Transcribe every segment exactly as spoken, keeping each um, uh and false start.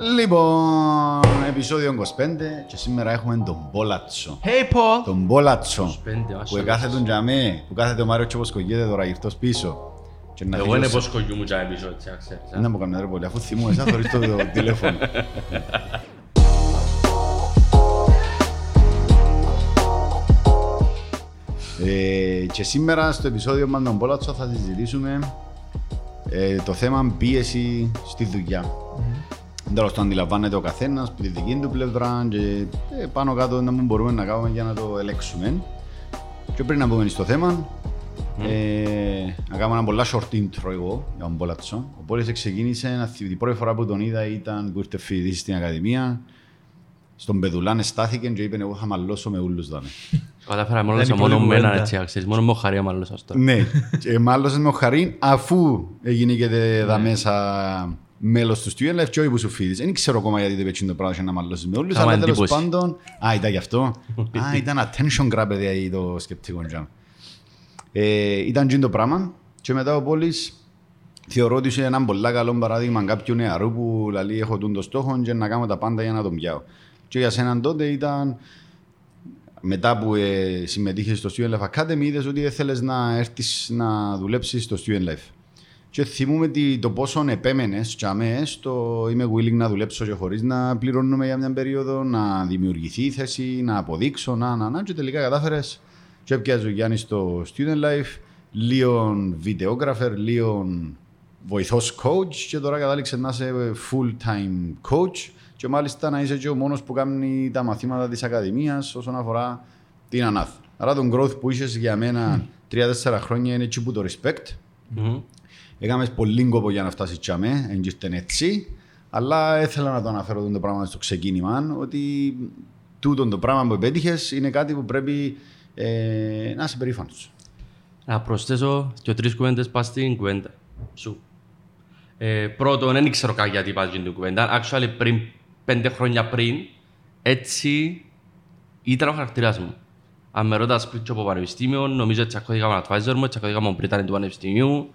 Λοιπόν, επεισόδιο είκοσι πέντε και σήμερα έχουμε τον Μπόλατσο. Hey Paul! Τον Μπόλατσο που κάθεται για μέ, που κάθεται ο Μάριος και ποσκογείται τώρα γυρτός πίσω. Εγώ είναι ποσκογιού μου για επεισόδιο, έτσι να ξέρεις. Δεν μου καμνά ρε πολύ, αφού θυμούν εσάς χωρίς το τηλέφωνο. Και σήμερα στο επεισόδιο με τον Μπόλατσο θα συζητήσουμε το θέμα πίεση στη δουλειά. Τέλος, το αντιλαμβάνεται ο καθένας από τη δική του πλευρά και πάνω κάτω να μπορούμε να κάνουμε για να το ελέγξουμε. Και πριν να μπούμε στο θέμα, mm. ε, να κάνουμε ένα πολλά short intro εγώ για τον Μπόλατσο. Ο Μπόλατσος ξεκίνησε, την πρώτη φορά που τον είδα ήταν που ήρθε φοιτητής στην Ακαδημία. Στον Πεδουλάν στάθηκε και είπε: εγώ θα μαλώσω με όλους δάμε. Κατάφερα μάλωσα μόνο με έναν έτσι, αξίζει. Μόνο με ο Χαρή μάλωσα αυτό. Ναι, μάλωσες με ο Χαρή αφού έγινε και τα μέσα μέλος του Student Life και όχι που σου φοιτητής. Δεν ξέρω ακόμα γιατί το πετσίνει το πράγμα να μαλώσεις με όλους, αλλά τέλος πάντων... Α, ήταν γι' αυτό. Α, ήταν attention grab, δηλαδή το σκεπτικό. Ήταν και το πράγμα και μετά ο Πόλης θεωρώ ότι είσαι έναν πολλά καλό παράδειγμα κάποιου νεαρού που λέει έχω τον στόχο και να κάνω τα πάντα για να τον πιάω. Και για σέναν τότε ήταν... Μετά που ε, συμμετείχες στο Student Life Academy είδες ότι ήθελες να έρθεις να δουλέψεις στο Student Life. Και θυμούμαι το πόσο επέμενες και αμέσως το είμαι willing να δουλέψω και χωρίς να πληρώνουμε για μια περίοδο, να δημιουργηθεί η θέση, να αποδείξω, να, να, να. Και τελικά κατάφερες και έπιαζε ο Γιάννης στο Student Life, λίον videographer, λίον βοηθός coach και τώρα κατάληξε να είσαι full-time coach και μάλιστα να είσαι και ο μόνος που κάνει τα μαθήματα της Ακαδημίας όσον αφορά την ΑΝΑΘ. Άρα τον growth που είσαι για μένα τρία τέσσερα χρόνια είναι εκεί που το respect. Mm-hmm. Έκαμε πολύ κόπο για να φτάσει τσάμε, εγγύρτεν έτσι, αλλά ήθελα να το αναφέρω το πράγμα στο ξεκίνημα, ότι τούτο το πράγμα που πέτυχες είναι κάτι που πρέπει ε, να είσαι περήφανος. Να προσθέσω και τρεις κουβέντες πας στην κουβέντα σου. Ε, πρώτον, δεν ήξερα κάτι γιατί πας στην κουβέντα. Actually, πριν, πέντε χρόνια πριν, έτσι ήταν ο χαρακτηράς μου. Αν με ρώτας πριν από πανεπιστήμιο, νομίζω ότι τσακώθηκα με τον advisor μου, τσακώθηκα με τον πρίτανη του πανεπιστημίου.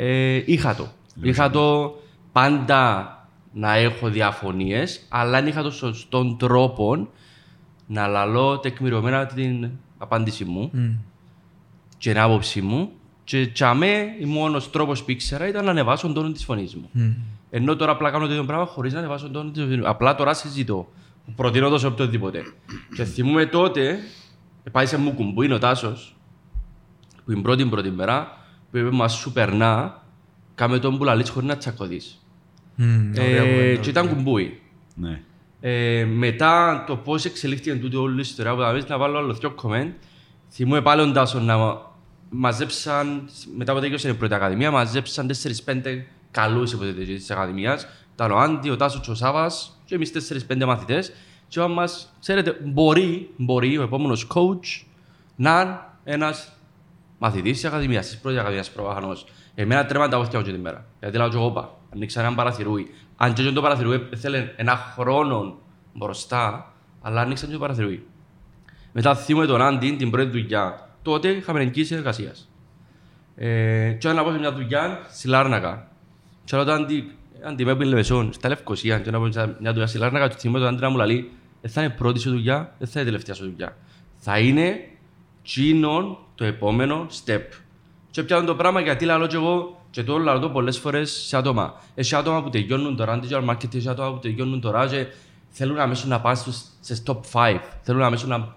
Ε, είχα το. Λοιπόν. Είχα το πάντα να έχω διαφωνίες, αλλά είχα το σωστό τρόπο να λαλώ τεκμηριωμένα την απάντηση μου mm. και την άποψή μου. Και τσαμέ, ο μόνος τρόπος που ήξερα ήταν να ανεβάσω τον τόνο της φωνής μου. Mm. Ενώ τώρα απλά κάνω το ίδιο πράγμα χωρίς να ανεβάσω τον τόνο της φωνής μου. Απλά τώρα συζητώ. Προτείνω το σε οποιοδήποτε. Και θυμούμαι τότε, πάει σε μούκουμ που είναι ο Τάσος, που είναι πρώτη πρώτη μέρα. Που είπε μας σου περνά, κάμε τον μπουλαλίτς χωρίς να τσακωθείς. Mm, ε, ωραία, ε, ωραία, και ήταν ωραία. Κουμπούι. Ναι. Ε, μετά το πώς εξελίχθηκε τούτη όλη η ιστορία, που θα βρεις να βάλω άλλο δύο κομμέντ, θυμούμαι πάλι ο Ντάσον να μαζέψαν, μετά από τέλειωσε η πρώτη Ακαδημία, μαζέψαν τέσσερις πέντε καλούς υποτελεστές της Ακαδημίας. Ήταν ο Άντι, ο Τάσος και ο Σάβας και εμείς τέσσερις πέντε μαθητές. Και είπαν μας, ξέρετε, μπορεί, μπορεί ο επόμενος coach να ένας μαθητής της Ακαδημίας, της πρώτης Ακαδημίας προβαχανώς. Εμένα τρέμαν τα όθια όλη την μέρα. Γιατί λέω και εγώ πα, ανοίξα έναν παραθυρούι. Αν και το παραθυρούι θέλει ένα χρόνο μπροστά, αλλά ανοίξαν και το παραθυρούι. Μετά θυμούμαι τον Άντι, την πρώτη δουλειά. Τότε είχαμε εγγύηση εργασίας. Ε, και όταν πάω σε μια δουλειά, στη Λάρνακα. Και λέω τον Άντι, Άντι με πήλε μεσόν, στα Λευκοσία. Και όταν πάω σε μια δουλειά στη Λάρνακα, θυμούμαι τον Άντι να μου λέει, δεν θα είναι πρώτη σου δουλειά, δεν θα είναι τελευταία σου δουλειά. Θα είναι τσίνον το επόμενο step. Και πιάνω το πράγμα γιατί λέω και εγώ και το λαλώ το πολλές φορές σε άτομα. Έχει άτομα που τελειώνουν τώρα, digital marketing, έχει άτομα που τελειώνουν τώρα και θέλουν αμέσως να πάνε σε top πέντε. Θέλουν αμέσως να...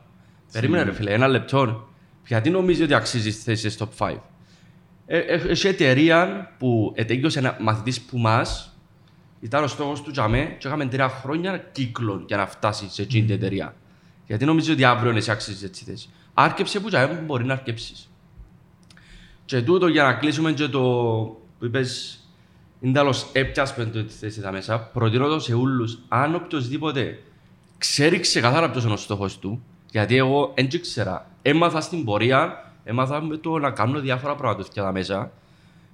Περίμενε ρε φίλε, ένα λεπτό. Γιατί νομίζει ότι αξίζει θέση σε top πέντε. Έχει εταιρεία που ετέγγιωσε ένα μαθητής που μας ήταν ο στόχος του για μέ και είχαμε τρία χρόνια κύκλων για να φτάσει σε εκείνη την εταιρεία. Γιατί νομίζει ότι αύριο εσύ αξίζει έτσι θέση. Άρκεψε που για μέ μπορεί να αρκεψείς. Και τούτο για να κλείσουμε και το που είπες είναι τέλος έπιασπεν το ότι θες τα μέσα. Προτείνω το σε ούλους, αν οποιοσδήποτε ξέρει ξεκαθάρα ποιος είναι ο στόχος του. Γιατί εγώ δεν ξέρα. Έμαθα στην πορεία, έμαθα με το να κάνω διάφορα πράγματα και τα μέσα.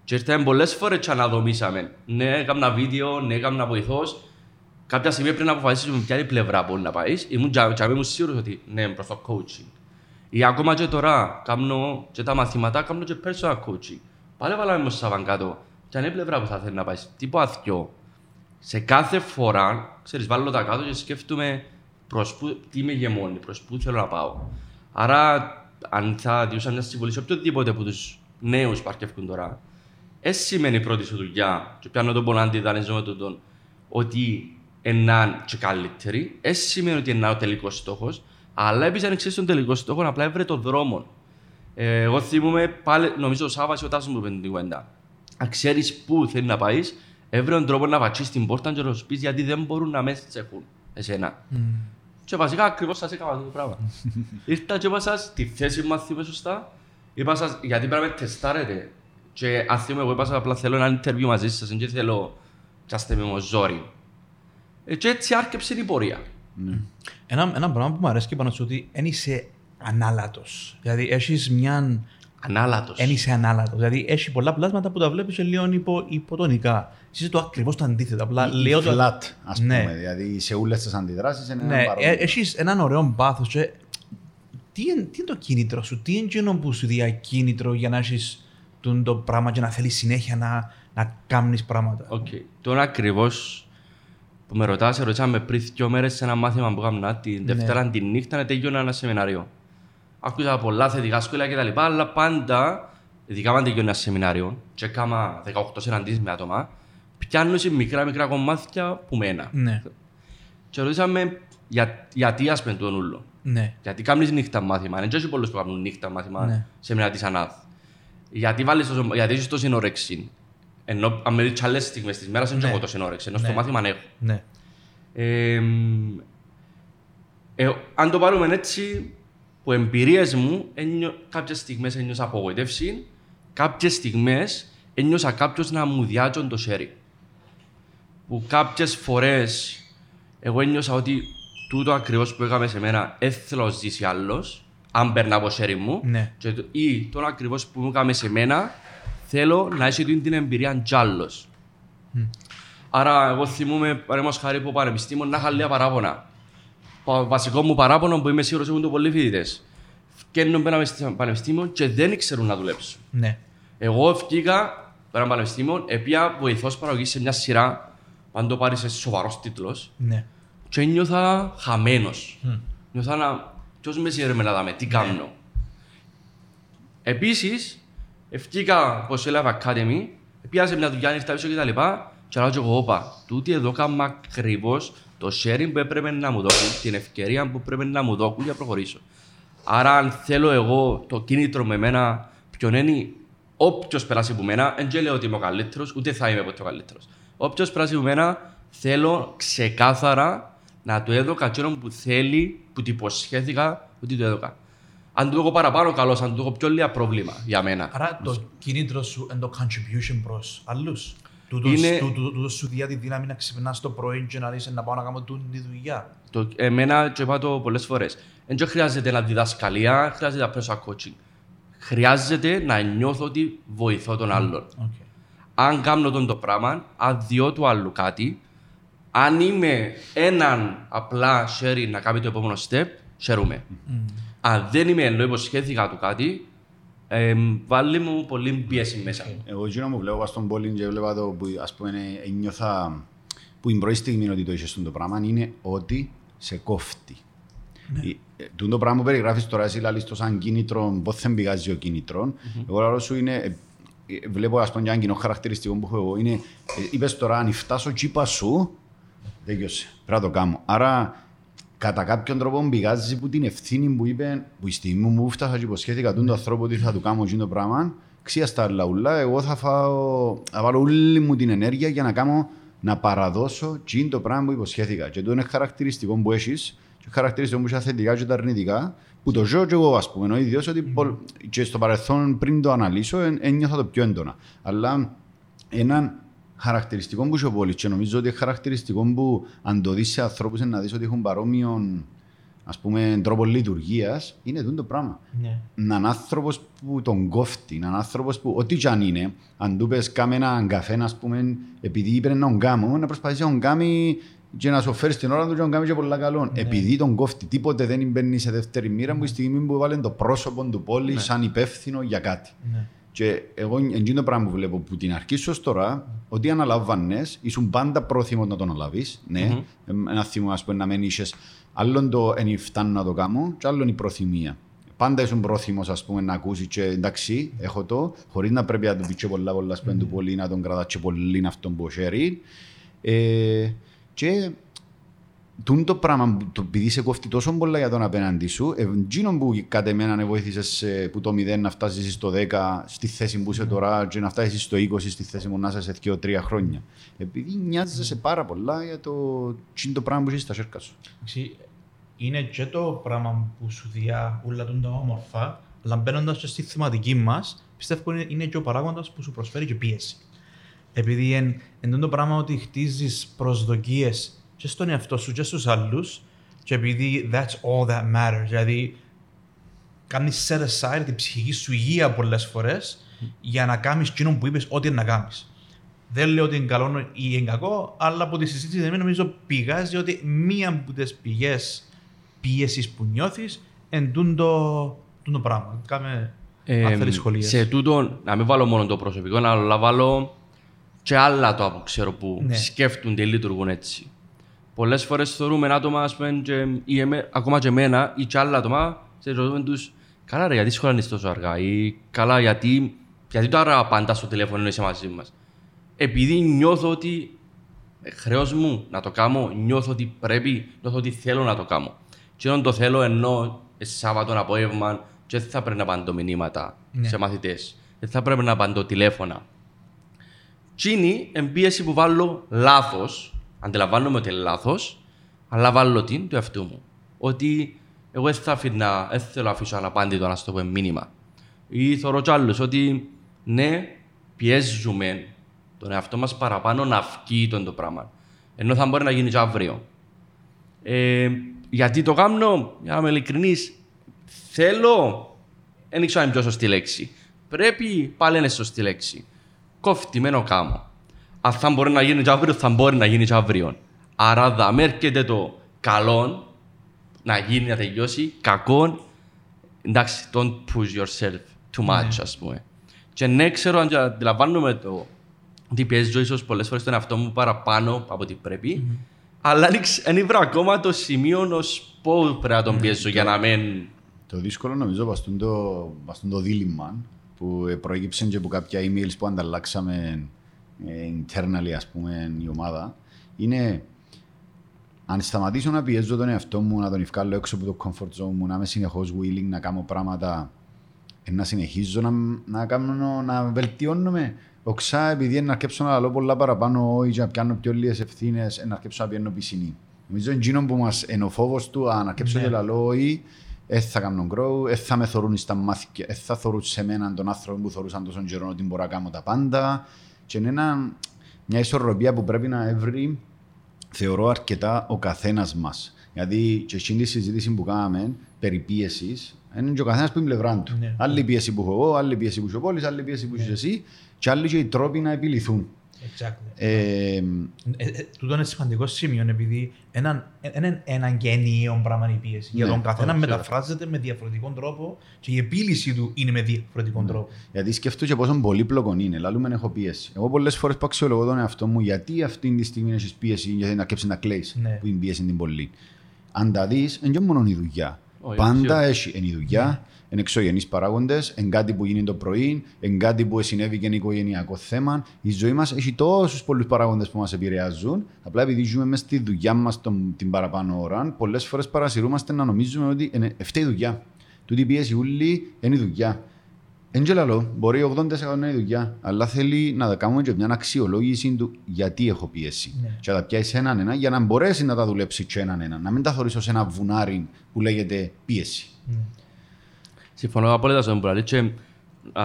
Και ήρθαμε πολλές φορές και αναδομήσαμε. Ναι, έκανα βίντεο, ναι, έκανα βοηθός. Κάποια στιγμή πρέπει να αποφασίσουμε ποια είναι η πλευρά μπορεί να πάει. Ήμουν και μου σίγουρος ότι ναι, προς το coaching. Ή ακόμα και τώρα, κάνω και τα μαθήματα, κάνω και personal coaching. Πάλι βάλαμε μέσα σαν κάτω. Ποια είναι η πλευρά που θα θέλει να πάει, τι πω αθιό. σε κάθε φορά, ξέρεις, βάλω τα κάτω και σκέφτομαι προς που, τι με γεμώνει, προς που θέλω να πάω. Άρα, αν θα διούσαν να συμβολήσω οποιοδήποτε από τους νέους που αρκεύκουν τώρα, έτσι σημαίνει η πρώτη σου δουλειά, και πιάνω τον πονάντη δανειζόμενο τον, ότι έναν και καλύτερη, έτσι σημαίνει ότι έναν ο τελικός στόχος, αλλά επίσης αν εξαιρείς τον τελικό στόχο, απλά έβρε τον δρόμο. Ε, εγώ θυμούμαι, πάλι, νομίζω ο Σάββας, ο Τάσος μου πέντε την κουβέντα. Αν ξέρεις πού θέλει να πάει, έβρε τον τρόπο να βατσίσεις την πόρτα και να σου πεις γιατί δεν μπορούν να μέσα τσέχουν εσένα. Mm. Και βασικά ακριβώς σας έκανα αυτό το πράγμα. Ήρθα και είπα σας τη θέση που μαθήμε σωστά, είπα σας γιατί πρέπει να με τεστάρετε. Και αν θυμούμαι, εγώ είπα σας απλά θέλω ένα interview μαζί σας, δεν θέλω πιάστε με μοζόρι. Και έτσι άρκεψε η πορεία. Mm. Ένα, ένα πράγμα που μου αρέσει και πάνω σου ότι δεν είσαι ανάλατος. Δηλαδή έχεις μια. Ανάλατος. Δεν είσαι ανάλατος. Δηλαδή έχει πολλά πλάσματα που τα βλέπεις και λίγο υπο, υποτονικά. Είσαι το ακριβώς το αντίθετο. Απλά ή, λέω. Φλατ, το... ας πούμε. Ναι. Δηλαδή σε όλες τις αντιδράσεις είναι ναι, ένα έχεις έναν ωραίο πάθος. Και... Τι, τι είναι το κίνητρο σου, τι είναι εκείνο που σου διακίνητρο για να έχεις το πράγμα και να θέλεις συνέχεια να, να κάνεις πράγματα. Okay. Τώρα ακριβώς. Που με ρωτάς, ρωτήσαμε πριν δύο μέρες σε ένα μάθημα που έκανα την Δευτέρα ναι. τη νύχτα να τελειώνω ένα σεμινάριο. Άκουσα πολλά θετικά σχόλια κτλ. Αλλά πάντα, ειδικά όταν τελειώνω ένα σεμινάριο, και έκανα δεκαοκτώ συναντήσεις με άτομα, πιάνω σε μικρά-μικρά κομμάτια που μένα. Ναι. Και ρωτήσαμε για, γιατί ας πούμε τον ούλο. Ναι. Γιατί κάνεις νύχτα μάθημα. Δεν ξέρω πολλούς που κάνουν νύχτα μάθημα ναι. σεμινάρια της ΑΝΑΘ. Γιατί, γιατί είσαι τόσο συνόρεξη. Ενώ αν με δεις άλλες στιγμές της μέρας, δεν έχω το συνόρεξη, ενώ στο μάθημα έχω. Ναι. Ε, ε, αν το πάρουμε έτσι, που εμπειρίες μου, ένιω, κάποιες στιγμές ένιωσα απογοητεύση, κάποιες στιγμές ένιωσα κάποιος να μου διάτσον το χέρι. Που κάποιες φορές εγώ ένιωσα ότι τούτο ακριβώς που έκαμε σε μένα έθελα να ζήσει άλλος, αν περνά από χέρι μου, ναι. και, ή τον ακριβώς που μου έκαμε σε μένα, θέλω να έχει την εμπειρία κι άλλος. Mm. Άρα, εγώ θυμούμαι παραδείγματος χάρη από πανεπιστήμιο να είχα λίγα παράπονα. Το βασικό μου παράπονο που είμαι σίγουρος έχουν πολλοί φοιτητές. Φκαίνουν πέρα στο πανεπιστήμιο και δεν ξέρουν να δουλέψουν. Mm. Εγώ βγήκα πέρα από πανεπιστήμιο, έπια βοηθός παραγωγής σε μια σειρά, αν το πάρεις σε σοβαρός τίτλος, mm. και νιώθα χαμένος. Mm. Νιώθα να. Ποιος με συγχωρεί με, τι κάνω. Επίσης, Ευκήκα από Student Life Academy, πήγα σε μια δουλειά, ήρθα πίσω κτλ. Και λέω και εγώ, όπα, τούτοι εδώ έκανα ακριβώς το sharing που έπρεπε να μου δώσουν, την ευκαιρία που πρέπει να μου δώσουν για να προχωρήσω. Άρα, αν θέλω εγώ το κίνητρο με εμένα, ποιον είναι, όποιος περάσει από μένα, δεν λέω ότι είμαι ο καλύτερος, ούτε θα είμαι ποτέ ο καλύτερος. Όποιος περάσει από μένα, θέλω ξεκάθαρα να το έδωκα εκείνον που θέλει, που του υποσχέθηκα ότι το έδωκα. Αν του έχω παραπάνω καλό, αν του έχω πιο λίγα πρόβλημα για μένα. Άρα το κίνητρο σου είναι το contribution προς άλλους. Τούτο σου διά τη δύναμη να ξυπνάς το πρωί και να λες να πάω να κάνω τη δουλειά. Εμένα και είπα το πολλές φορές. Δεν χρειάζεται να διδασκαλία, χρειάζεται να πέσω coaching. Χρειάζεται να νιώθω ότι βοηθώ τον άλλον. Okay. Αν κάνω τον το πράγμα, αν διώ του άλλου κάτι, αν είμαι έναν απλά sharing να κάνει το επόμενο step, shareούμε. Mm. Αν δεν είμαι ενώ υποσχέθηκα του κάτι, ε, βάλει μου πολύ πίεση μέσα. Εγώ εκείνο μου βλέπω στον Πόλιν και βλέπω το που ας πούμε νιώθα που την πρώτη στιγμή ότι το είσαι στον το πράγμα είναι ότι σε κόφτει. Ναι. Ε, το πράγμα που περιγράφεις τώρα εσύ λαλείς το σαν κίνητρο, πώς δεν πηγάζει ο κίνητρο. Mm-hmm. Εγώ λαλώ σου είναι, βλέπω ας πούμε και ένα κοινό χαρακτηριστικό που έχω εγώ είναι, ε, είπες τώρα αν φτάσω τσίπα σου, δεν γιώσε, πρέπει να το κάνω. Άρα, κατά κάποιον τρόπο πηγάζει από την ευθύνη που είπε που η στιγμή μου φτάσα και υποσχέθηκα τον ανθρώπο ότι θα του κάνω εκείνο το πράγμα, ξίαστα λαούλα, εγώ θα, φάω, θα βάλω όλη μου την ενέργεια για να κάνω να παραδώσω εκείνο το πράγμα που υποσχέθηκα. Και αυτό είναι χαρακτηριστικό που έχεις, και χαρακτηριστικό που είσαι θετικά και τα αρνητικά, που το ζω και εγώ, ας πούμε, ο ίδιος ότι και στο παρελθόν πριν το αναλύσω, ένιωθα το πιο έντονα. Αλλά έναν χαρακτηριστικό που είσαι ο Πόλης και νομίζω ότι χαρακτηριστικό που αν το δεις σε ανθρώπους να δεις ότι έχουν παρόμοιον ας πούμε, τρόπο λειτουργίας είναι το πράγμα. Ναι. Έναν άνθρωπος που τον κόφτει, έναν άνθρωπος που ό,τι κι αν είναι, αν του πες κάμε έναν καφέ, ας πούμε, επειδή είπε να τον κάνω, να προσπαθήσει να τον κάνει και να σου φέρει την ώρα του και να τον κάνει και πολλά καλό. Ναι. Επειδή τον κόφτει, τίποτε δεν μπαίνει σε δεύτερη μοίρα ναι. που η στιγμή που βάλει το πρόσωπο του Πόλη ναι. σαν υπεύθυνο για κάτι. Ναι. Και εγώ εντός το πράγμα που βλέπω που την αρχή ως τώρα, ότι αναλαμβάνες, ήσουν πάντα πρόθυμο να το αναλάβεις. Ναι. Mm-hmm. Ένα θύμα, ας πούμε, να μην είσαι άλλον το εν φτάνω να το κάνω, και άλλον η προθυμία. Πάντα ήσουν πρόθυμος, ας πούμε, να ακούσεις και εντάξει, έχω το, χωρίς να πρέπει να του πει πολλά, πολλά, ας πούμε, mm-hmm. του πολύ, να τον κρατάς και πολύ αυτόν που χαίρει. Ε, και τούν το πράγμα, επειδή σε κόφτει τόσο πολλά για τον απέναντι σου, εκείνον που κατ' εμένα βοήθησε που το μηδέν να φτάσει στο δέκα στη θέση που είσαι τώρα, και να φτάσει στο είκοσι στη θέση μου να είσαι σε δύο τρία χρόνια. Επειδή νοιάζεσαι πάρα πολλά για το, το πράγμα που είσαι στα σέρκα σου. Είναι και το πράγμα που σου διά όλα τα όμορφα, αλλά μπαίνοντας στη θεματική μας, πιστεύω είναι και ο παράγοντας που σου προσφέρει και πίεση. Επειδή εν, εν το πράγμα ότι χτίζεις προσδοκίες και στον εαυτό σου και στους άλλους, και επειδή that's all that matters, δηλαδή κάνεις set aside την ψυχική σου υγεία πολλές φορές mm. για να κάνεις εκείνον που είπες ό,τι είναι να κάνεις. Δεν λέω ότι είναι καλό ή είναι κακό, αλλά από τη συζήτηση δεν νομίζω πηγάζει ότι μία από τις πηγές πίεσης που νιώθεις είναι τούτο το πράγμα. Κάμε ε, άθελες σχολίες. Σε τούτο, να μην βάλω μόνο το προσωπικό, να βάλω και άλλα το που ξέρω που ναι. σκέφτονται, λειτουργούν έτσι. Πολλές φορές θεωρούμε άτομα, ας πούμε, και, ή εμέ, ακόμα και εμένα ή και άλλα άτομα, σε ρωτούμε τους «Καλά ρε, γιατί σχολανείς τόσο αργά» ή «Καλά, γιατί, γιατί τώρα απαντάς στο τηλέφωνο ενώ είσαι μαζί μας». Επειδή νιώθω ότι χρέος μου να το κάνω, νιώθω ότι πρέπει, νιώθω ότι θέλω να το κάνω. Και όταν το θέλω ενώ Σάββατο απόγευμα και δεν θα πρέπει να απαντώ μηνύματα ναι. σε μαθητές, δεν θα πρέπει να απαντώ τηλέφωνα. Τι είναι εμπίεση που βάλω λάθος. Αντιλαμβάνομαι ότι είναι λάθος, αλλά βάλω την του εαυτού μου. Ότι εγώ δεν θέλω να αφήσω αναπάντητο να σου το πω μήνυμα. Ή θεωρώ κι άλλους ότι ναι, πιέζουμε τον εαυτό μας παραπάνω να βγει τον το πράγμα. Ενώ θα μπορεί να γίνει και αύριο. Ε, γιατί το κάνω, για να είμαι ειλικρινής, θέλω, δεν ξέρω αν είναι πιο σωστή λέξη. Πρέπει πάλι είναι σωστή λέξη. Κοφτημένο κάμω. Αν θα μπορεί να γίνει και αύριο, θα μπορεί να γίνει και αύριο. Άρα δεν έρχεται το καλό να γίνει, να τελειώσει, κακό. Εντάξει, don't push yourself too much, mm. ας πούμε. Και ναι, ξέρω αν αντιλαμβάνομαι το ότι πιέζω ίσως πολλές φορές τον εαυτό μου παραπάνω από ό,τι πρέπει, mm-hmm. αλλά δεν βρω ακόμα το σημείο ως πού πρέπει να τον πιέζω mm-hmm. για να μην. Το δύσκολο νομίζω βαστούν το, το δίλημμα που προέκυψαν και από κάποια emails που ανταλλάξαμε internally, ας πούμε, η ομάδα, είναι αν σταματήσω να πιέζω τον εαυτό μου, να τον ευκάλλω έξω από το comfort zone μου, να είμαι συνεχώς willing να κάνω πράγματα, να συνεχίζω να, να, κάνω, να βελτιώνομαι. Οξά, επειδή να αρκέψω να λέω πολλά παραπάνω ή να πιάνω πιο λίγες ευθύνες, να αρκέψω να πιένω πισινή. Νομίζω είναι που μας είναι ο φόβος του, αν αρκέψω να λέω ή θα κάνω grow, θα με θωρούν στα μάθηκια, θα θωρούν σε μένα τον άνθρωπο που θωρούσαν τόσο καιρό ότι μπορώ να κάνω τα πάντα. Και είναι ένα, μια ισορροπία που πρέπει να έβρει, θεωρώ, αρκετά ο καθένας μας. Γιατί και στην συζήτηση που κάναμε περί πίεσης, είναι και ο καθένας που είναι πλευρά του. Ναι. Άλλη πίεση που έχω εγώ, άλλη πίεση που είσαι ο πόλης, άλλη πίεση που είσαι ναι. εσύ, και άλλοι και οι τρόποι να επιληθούν. Exactly. Ε, ε, τούτο είναι σημαντικό σημείο, επειδή έναν, έναν, έναν γέννιο πράγμα η πίεση. Ναι, για τον καθένα ναι, μεταφράζεται ναι. με διαφορετικό τρόπο και η επίλυση του είναι με διαφορετικό ναι. τρόπο. Γιατί σκεφτούμε πόσο πολύπλοκο είναι. Λαλούμε έχω πίεση. Εγώ πολλές φορές που αξιολογώ τον εαυτό μου, γιατί αυτή τη στιγμή έχει πίεση, γιατί να κέψει να κλαίει, ναι. που είναι πίεση την πολύ. Αν τα δεις, δεν είναι μόνο η δουλειά. Oh, πάντα έχει η δουλειά. Yeah. Εν εξωγενείς παράγοντες, εν κάτι που γίνει το πρωί, εν κάτι που συνέβη και είναι οικογενειακό θέμα. Η ζωή μας έχει τόσους πολλούς παράγοντες που μας επηρεάζουν. Απλά επειδή ζούμε μέσα στη δουλειά μας την παραπάνω ώρα, πολλές φορές παρασυρούμαστε να νομίζουμε ότι φταίει η δουλειά. Τούτη πίεση ούλη είναι η δουλειά. Εν και λαλό, μπορεί ογδόντα τοις εκατό να είναι η δουλειά, αλλά θέλει να κάνουμε και μια αξιολόγηση του γιατί έχω πίεση. Yeah. Και να τα πιάσει έναν ένα για να μπορέσει να τα δουλέψει και έναν ένα. Να μην τα θωρήσω σε ένα βουνάρι που λέγεται πίεση. Yeah. Συμφωνώ απόλυτα στον Μπουλαλή και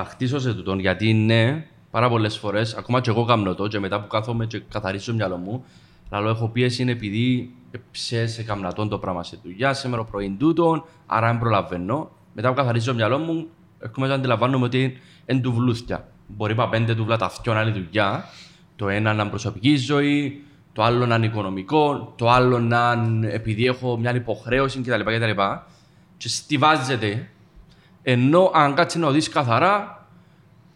χτίσω σε τούτον, γιατί ναι, πάρα πολλές φορές, ακόμα και εγώ κάνω το και μετά που κάθομαι και καθαρίζω το μυαλό μου, αλλά έχω πίεση είναι επειδή ψέσαι καμνατών το πράγμα σε δουλειά, σήμερα πρωί τούτον, άρα δεν προλαβαίνω. Μετά που καθαρίζω το μυαλό μου, έρχομαι να αντιλαμβάνομαι ότι είναι τουβλούθια. Μπορεί να πέντε τουβλά ταυτιών άλλη δουλειά, το ένα να είναι προσωπική ζωή, το άλλο να είναι οικονομικό, το άλλο να είναι επειδή έχω μια υποχρέωση κτλ. κτλ. Και στιβάζεται. Ενώ αν κάτσει να δεις καθαρά,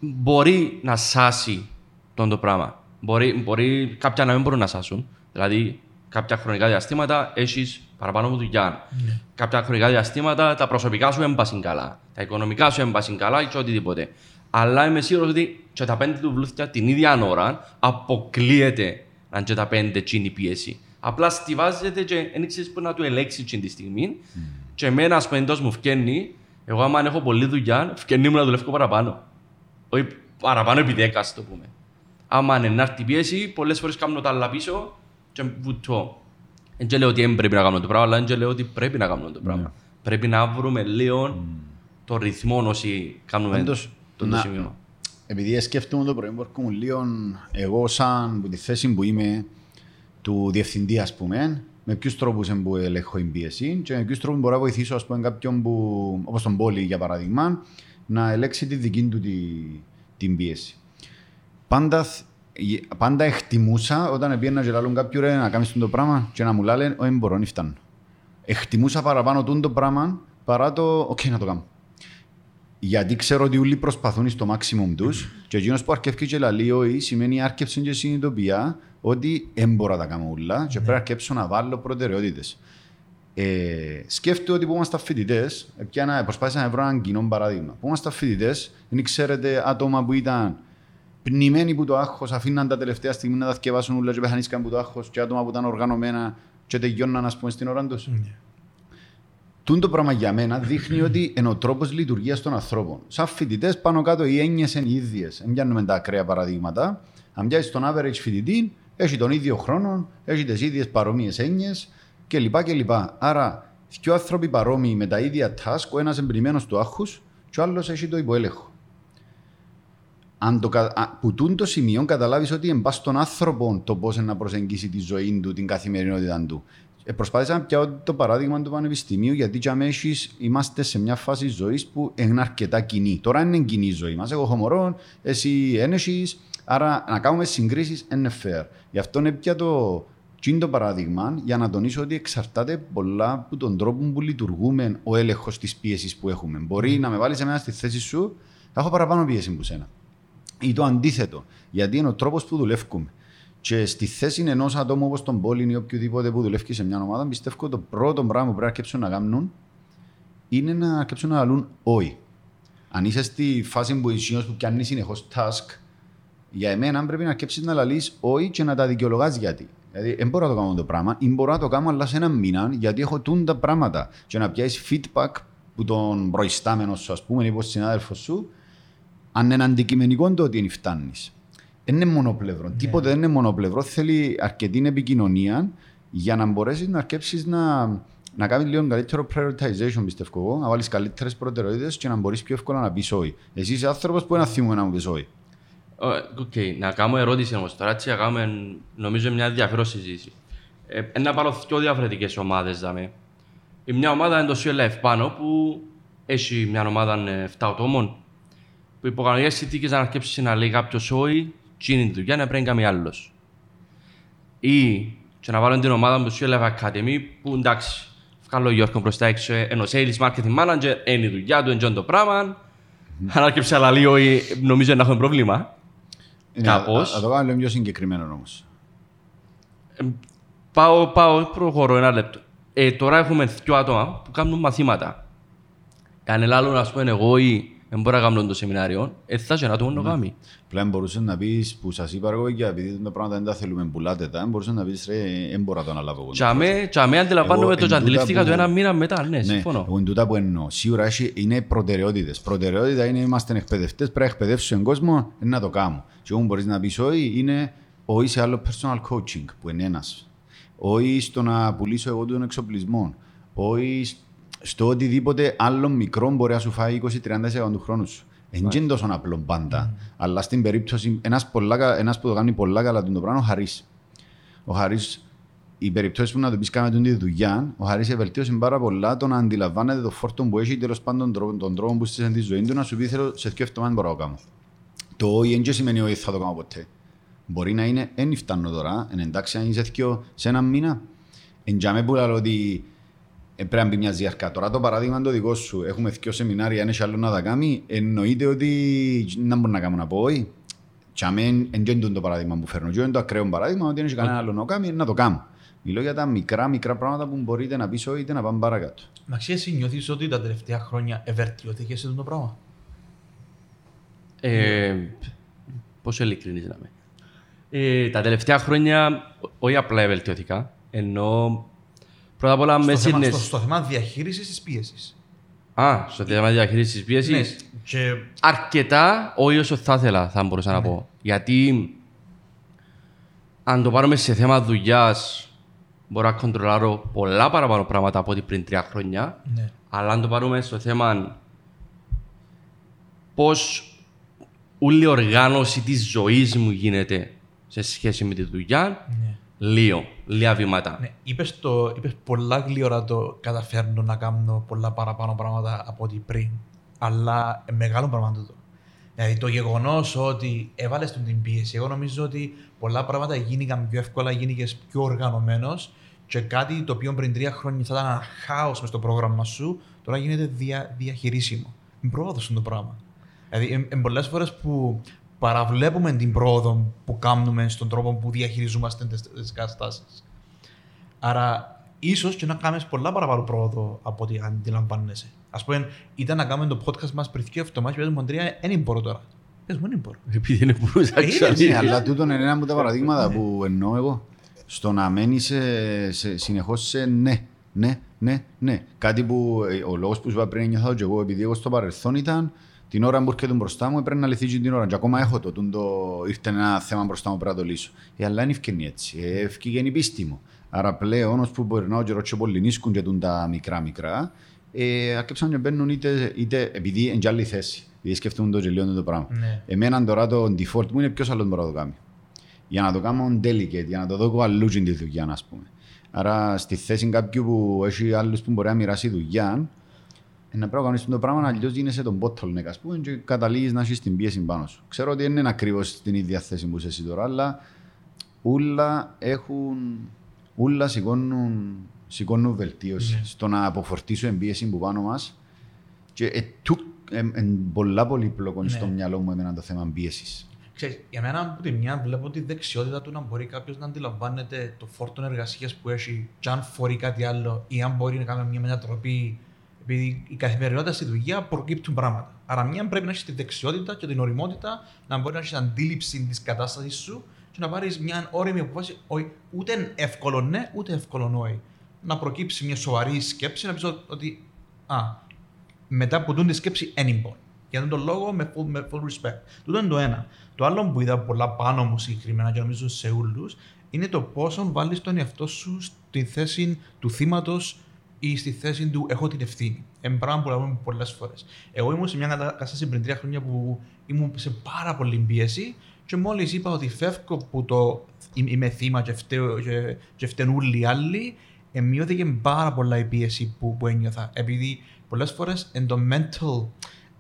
μπορεί να σάσει τον το πράγμα. Μπορεί, μπορεί κάποια να μην μπορούν να σάσουν. Δηλαδή, κάποια χρονικά διαστήματα έχεις παραπάνω από δουλειά. Mm. Κάποια χρονικά διαστήματα τα προσωπικά σου έμπασαν καλά. Τα οικονομικά σου έμπασαν καλά και οτιδήποτε. Αλλά είμαι σίγουρος ότι και τα πέντε του βλούθια την ίδια ώρα αποκλείεται να και τα πέντε τσίνη πίεση. Απλά στιβάζεται και δεν ξέρεις που να του ελέξει τη στιγμή. Mm. Και εμένα, ας πούμε, εντός μου φκένει, εγώ άμα έχω πολλή δουλειά, φκένει μου να δουλεύω παραπάνω. Όχι παραπάνω επί δέκα, ας το πούμε. Άμα είναι να έρθει πίεση, πολλές φορές κάνω τα άλλα πίσω και βουτώ. Δεν λέω ότι πρέπει να κάνω το πράγμα, αλλά δεν λέω ότι πρέπει να κάνω το πράγμα. Yeah. Πρέπει να βρούμε λίγο mm. το ρυθμό όσοι κάνουμε Εντός, το, το σημείο. Επειδή σκέφτομαι το πρωί, μπορούμε λίγο εγώ, σαν τη θέση που είμαι, του διευθυντή, ας πούμε, με ποιους τρόπους που ελέγχω την πίεση και με ποιους τρόπους μπορώ να βοηθήσω, ας πούμε, κάποιον που, όπως τον Πόλη για παράδειγμα, να ελέγξει τη δική του τη, την πίεση. Πάντα, πάντα εκτιμούσα όταν πήγαινα και λαλούν κάποιου ρε να κάνεις το πράγμα και να μου λένε «Όχι, δεν μπορώ, δεν φτάνω». Εκτιμούσα παραπάνω το πράγμα παρά το «Οκ, okay, να το κάνω». Γιατί ξέρω ότι όλοι προσπαθούν στο maximum τους και εκείνος που αρκεύει και λαλεί «Όχι» σημαίνει άρκεψαν και συνειδητοποιά ότι δεν μπορώ να τα κάνω όλα και πρέπει να αρκέψω να βάλω προτεραιότητες. Ε, σκέφτομαι ότι που ήμασταν φοιτητές, προσπάθησα να βρω έναν κοινό παράδειγμα. Που ήμασταν φοιτητές, δεν ξέρετε άτομα που ήταν πνημένοι που το άγχος, αφήναν τα τελευταία στιγμή να τα θκευάσουν όλα και πεθανίσκαν που το άγχος και άτομα που ήταν οργανωμένα και τελειώναν ας πούμε στην ώρα τους. Τούν το πράγμα για μένα δείχνει ότι είναι ο τρόπος λειτουργίας των ανθρώπων. Σαν φοιτητές, πάνω κάτω οι έννοιες είναι οι ίδιες. Μην πιάνουμε τα ακραία παραδείγματα. Αν πιάσεις τον average φοιτητή, έχει τον ίδιο χρόνο, έχει τις ίδιες παρόμοιες έννοιες κλπ. κλπ. Άρα, δύο άνθρωποι παρόμοιοι με τα ίδια task, ο ένας εμπνεμένος του άγχους και ο άλλος έχει το υποέλεγχο. Αν το, που τούν το σημείο καταλάβεις ότι εμπά στον άνθρωπο το πώς να προσεγγίσει τη ζωή του, την καθημερινότητα του. Προσπάθησα να πιάω το παράδειγμα του πανεπιστημίου, γιατί και αμέσως είμαστε σε μια φάση ζωής που είναι αρκετά κοινή. Τώρα είναι κοινή η ζωή μας. Εγώ έχω μωρό, εσύ ένεσαι, άρα να κάνουμε συγκρίσεις είναι fair. Γι' αυτό είναι πια το τσίντο παράδειγμα, για να τονίσω ότι εξαρτάται πολλά από τον τρόπο που λειτουργούμε ο έλεγχος της πίεσης που έχουμε. Μπορεί mm. να με βάλεις εμένα στη θέση σου, θα έχω παραπάνω πίεση από σένα. Ή το αντίθετο, γιατί είναι ο τρόπος που δουλεύουμε. Και στη θέση ενός ατόμου όπως τον Πόλιν ή οποιοδήποτε που δουλεύει σε μια ομάδα, πιστεύω το πρώτο πράγμα που πρέπει να αρκέψουν να κάνουν είναι να αρκέψουν να λαλούν όχι. Αν είσαι στη φάση που είσαι που πιάνει συνεχώς task, για εμένα πρέπει να αρκέψεις να λαλείς όχι και να τα δικαιολογάς γιατί. Δηλαδή, δεν μπορώ να το κάνω το πράγμα, ή μπορώ να το κάνω αλλά σε ένα μήνα γιατί έχω τούντα τα πράγματα. Και να πιάσεις feedback που τον προϊστάμενο σου, ας πούμε, ή πως συνάδελφο σου, αν είναι αντικειμενικό το ότι φτάνεις. Δεν είναι μονοπλευρό. Yeah. Τίποτε δεν είναι μονοπλευρό. Θέλει αρκετή επικοινωνία για να μπορέσεις να αρκέψεις να, να κάνεις λίγο καλύτερο prioritization, πιστεύω εγώ, να βάλεις καλύτερες προτεραιότητες και να μπορείς πιο εύκολα να πεις όχι. Εσύ είσαι άνθρωπος που ένα θύμιο να μου πεις όχι. Okay. Να κάνω ερώτηση όμως τώρα. Έτσι, κάνουμε, νομίζω μια ενδιαφέρουσα συζήτηση. Ε, να πάρω δύο διαφορετικές ομάδες. Δηλαδή. Η μια ομάδα είναι το Student Life πάνω που έχει μια ομάδα εφτά ατόμων που υπό κανονικές συνθήκες να αρκέψει να λέει κάποιος όχι. Τι είναι η δουλειά, να πρέπει να κάνει άλλος. Ή και να βάλω την ομάδα μου στο Student Life Academy που εντάξει, βγάλω Γιώργο προς τα έξω, ενώ sales marketing manager, είναι η δουλειά του, εντζόν το πράγμα. Αν άρκεψε αλλά λίγο, νομίζω να έχουμε πρόβλημα. Κάπως. Θα το κάνω λίγο πιο συγκεκριμένο όμως. Πάω, πάω, προχωρώ ένα λεπτό. Τώρα έχουμε δύο άτομα που κάνουν μαθήματα. Κανένα άλλο, ας πούμε, εγώ ή δεν μπορώ να κάνω το σεμινάριο, θα σε να το κάνει. Πλέον μπορούσες να πεις που σας είπα εγώ, επειδή τα πράγματα δεν τα θέλουμε, πουλάτε τα, μπορούσες να πεις ρε, δεν μπορώ να το αναλάβω. Τσαμέ αντιλαμβάνομαι το και αντιληφθήκα το ένα μήνα μετά, ναι, συμφωνώ. Εγώ είναι τούτα που εννοώ. Σίγουρα είναι προτεραιότητες. Προτεραιότητα είναι είμαστε εκπαιδευτές, πρέπει να εκπαιδεύσουν τον κόσμο, να το κάνουν. Και όμως μπορείς να πεις όχι, είναι όχι σε άλλο personal coaching που είναι ένας. Όχι στο να πουλήσω εγώ τον εξοπλισμό. Όχι στο οτιδήποτε άλλο μικρό μπορεί να σου φάει είκοσι με τριάντα τοις εκατό του χρόνου σου. Δεν είναι τόσο απλό πάντα. Mm. Αλλά στην περίπτωση, ένας, πολλά, ένας που το κάνει πολλά καλά τον το πράγμα, ο Χαρίς. Ο Χαρίς, η περίπτωση που να το πεις κάνουμε τη δουλειά, ο Χαρίς ευελτίωσε πάρα πολλά το να αντιλαμβάνεται το φόρτο που έχει, τέλος πάντων τον, τον τρόπο που στήσαν τη ζωή του, να σου πει θέλω σε δύο εβδομάδες μπορώ να κάνω. Το όχι δεν σημαίνει ότι θα το κάνω ποτέ. Μπορεί να είναι, δεν φτάνω τώρα, εν εντάξει αν είσαι δύο σε ένα μήνα. Εν τζάμε που λέω ότι πρέπει να μπει μια ζιαρκά. Τώρα το παράδειγμα το δικό σου. Έχουμε δύο σεμινάρια, αν έχει άλλο να τα κάνει, εννοείται ότι δεν μπορεί να κάνουν από όλοι. Τσαμέν, εντζέντον το παράδειγμα που φέρνω. Είναι το ακραίο παράδειγμα, ότι αν έχει κανένα άλλο να κάνει, να το κάνουν. Μιλώ για τα μικρά μικρά πράγματα που μπορείτε να πεις είτε να πάμε παρακάτω. Μα εσύ νιώθεις ότι τα τελευταία χρόνια ευερτιώθηκες σε αυτό το πράγμα? Ε, πόσο ειλικρινής να είμαι. Ε, τα τελευταία χρόνια όχι απλά ευελτιώθηκα, ενώ πρώτα απ' όλα μέσα είναι. Στο, στο θέμα διαχείρισης της πίεσης. Α, στο θέμα διαχείρισης της πίεσης. Ναι. Και... αρκετά, όχι όσο θα ήθελα, θα μπορούσα να ναι. πω. Γιατί αν το πάρουμε σε θέμα δουλειάς, μπορώ να κοντρολάρω πολλά παραπάνω πράγματα από ό,τι πριν τρία χρόνια. Ναι. Αλλά αν το πάρουμε στο θέμα πώς όλη η οργάνωση της ζωής μου γίνεται σε σχέση με τη δουλειά, ναι. λίγο, λίγα βήματα. Ναι. Είπες, το, είπες πολλά γλύωρα το καταφέρνω να κάνω πολλά παραπάνω πράγματα από ό,τι πριν. Αλλά μεγάλο πράγμα το. Δηλαδή το γεγονός ότι έβαλες τον την πίεση, εγώ νομίζω ότι πολλά πράγματα γίνηκαν πιο εύκολα, γίνηκες πιο οργανωμένος και κάτι το οποίο πριν τρία χρόνια θα ήταν ένα χάος μες στο πρόγραμμα σου, τώρα γίνεται δια, διαχειρίσιμο. Μην πρόοδος είναι το πράγμα. Δηλαδή ε, ε, πολλές φορές που παραβλέπουμε την πρόοδο που κάνουμε στον τρόπο που διαχειριζόμαστε τις καταστάσεις. Άρα ίσως και να κάνεις πολλά παραπάνω πρόοδο από ό,τι αντιλαμβάνεσαι. Ας πούμε, ήταν να κάνουμε το podcast μας πριν και αυτό μας και πέτουμε τρία, δεν μπορώ τώρα. Πες μου, δεν μπορώ. Επειδή δεν μπορούσα ξανά. Αλλά τούτο είναι ένα από τα παραδείγματα που εννοώ εγώ. Στο να μένεις συνεχώς σε ναι, ναι, ναι, ναι. Κάτι που ο λόγος που σου είπα πριν νιώθω και εγώ, επειδή εγώ στο παρελθόν ήταν την ώρα που έρχεται μπροστά μου, πρέπει να λυθεί και την ώρα. Και ακόμα έχω το, ήρθε ένα θέμα μπροστά μου, πρέπει να το λύσω. Αλλά δεν ευκαινεί έτσι. Ευκαινεί η πίστη μου. Άρα πλέον, όσο περνάω και ρωτήσω πολλοί νίσκουν και τα μικρά-μικρά, Ε, αρκέψαν και μπαίνουν είτε, είτε επειδή είναι και άλλη θέση, επειδή σκεφτούν το τελειώνει το πράγμα. Ναι. Εμένα τώρα το default μου είναι ποιος άλλος μπορεί να το κάνει. Για να το κάνω delicate, για να το δω αλλού τη δουλειά, ας πούμε. Άρα στη θέση κάποιου που έχει άλλους που μπορεί να μοιράσει δουλειά, να πρέπει να κάνεις το πράγμα, αλλιώς γίνεσαι τον bottleneck, ας πούμε, και καταλήγεις να έχεις την πίεση πάνω σου. Ξέρω ότι δεν είναι ακριβώς στην ίδια θέση που είσαι εσύ τώρα, αλλά όλα έχουν, όλα σηκώνουν. Σηκώνουν βελτίωση, yeah. στο να αποφορτήσω εμπίεση που πάνω μας και ε, του, ε, ε, πολλά πολύπλοκο yeah. στο μυαλό μου εμένα το θέμα πίεσης. Ξέρεις, για μένα από τη μια βλέπω τη δεξιότητα του να μπορεί κάποιος να αντιλαμβάνεται το φόρτο εργασίας που έχει και αν φορεί κάτι άλλο ή αν μπορεί να κάνει μια μετατροπή, επειδή η καθημερινότητα στη δουλειά προκύπτουν πράγματα. Άρα μια πρέπει να έχεις τη δεξιότητα και την ωριμότητα να μπορεί να έχεις αντίληψη της κατάστασης σου και να πάρεις μια όριμη αποφάση, ούτε εύκολο ναι, ούτε εύκολο όχι. Να προκύψει μια σοβαρή σκέψη, να πεις ότι α, μετά που δουν τη σκέψη, anymore. Για αυτόν τον λόγο, με full, με full respect. Τούτο είναι το ένα. Το άλλο που είδα πολλά πάνω μου συγκεκριμένα και νομίζω σε όλους, είναι το πόσο βάλεις τον εαυτό σου στη θέση του θύματος ή στη θέση του έχω την ευθύνη. Είναι πράγμα που λέμε πολλές φορές. Εγώ ήμουν σε μια κατάσταση πριν τρία χρόνια που ήμουν σε πάρα πολύ πίεση και μόλις είπα ότι φεύγω που το είμαι θύμα και, φταίω, και, και φταίνουν όλοι οι άλλοι. Μειώθηκε πάρα πολλά η πίεση που, που ένιωθα. Επειδή πολλές φορές εν το mental,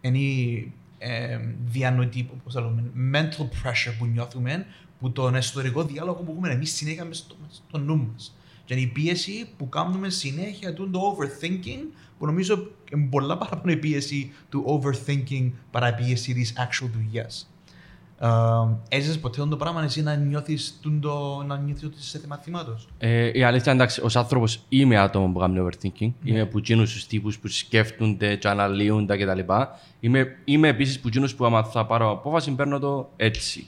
εν η ε, διανοητή, όπως θα λέμε, mental pressure που νιώθουμε, που τον εσωτερικό διάλογο που έχουμε εμείς συνέχεια μες στο, στο νου μας. Και είναι η πίεση που κάνουμε συνέχεια, το overthinking, που νομίζω είναι πολλά παραπάνω η πίεση του overthinking παρά η πίεση της actual δουλειάς. Έζησες ποτέ το πράγμα εσύ να νιώθεις ότι είσαι θέμα θύματος? Η αλήθεια, εντάξει, ως άνθρωπος είμαι άτομο που κάνει overthinking. Είμαι που γίνουν στους τύπους που σκέφτονται και αναλύουν τα κτλ. Είμαι επίσης που γίνουν που άμα θα πάρω απόφαση παίρνω το έτσι.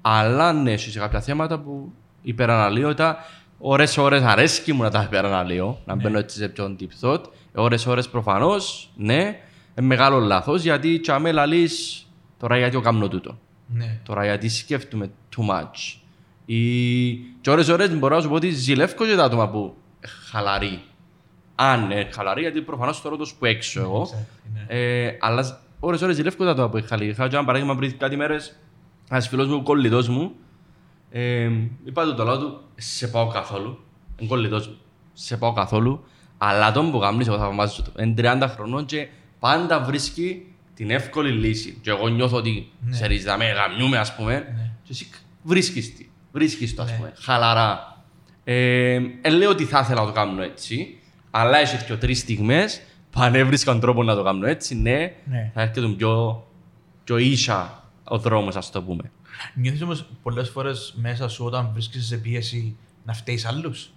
Αλλά ναι, σε κάποια θέματα που υπεραναλύω τα ώρες ώρες αρέσκει μου να τα υπεραναλύω. Να μπαίνω έτσι σε ποιον deep thought. Ώρες ώρες προφανώς, ναι, μεγάλο λάθος γιατί τσάμε λαλείς τώρα γιατί το κάνω τούτο. Ναι. Τώρα γιατί σκέφτομαι too much. Ή... και ώρες ώρες μπορώ να σου πω ότι ζηλεύκω και τα άτομα που χαλαρεί. Αν είναι χαλαρή, γιατί προφανώς το ρώτος που έξω ναι, εγώ. Ναι. Ε, αλλά ώρες ώρες ζηλεύκω τα άτομα που χαλαρεί. Είχα και ένα παράδειγμα πριν κάτι μέρες, ένας φίλος μου, κολλητός μου, ε, είπα του το λαό του, σε πάω καθόλου. Εν κολλητός μου, σε πάω καθόλου. Αλλά τον που γαμνείς εγώ θα βαμβάζω του. Εν τριάντα χρονών και πάντα βρίσκει την εύκολη λύση. Και εγώ νιώθω ότι ναι. σε ρίζαμε, γαμιούμε, ας πούμε. Ναι. Και εσύ βρίσκεις τη, βρίσκεις το, ας ναι. πούμε, χαλαρά. Ε, ε, λέω ότι θα ήθελα να το κάνω έτσι, Αλλά έχει και τρεις στιγμές που αν έβρισκαν τρόπο να το κάνω έτσι, ναι, ναι. Θα έρχεται πιο, πιο ίσα ο δρόμος, ας το πούμε. Νιώθεις όμως πολλές φορές μέσα σου όταν βρίσκεσαι σε πίεση να φταίεις άλλους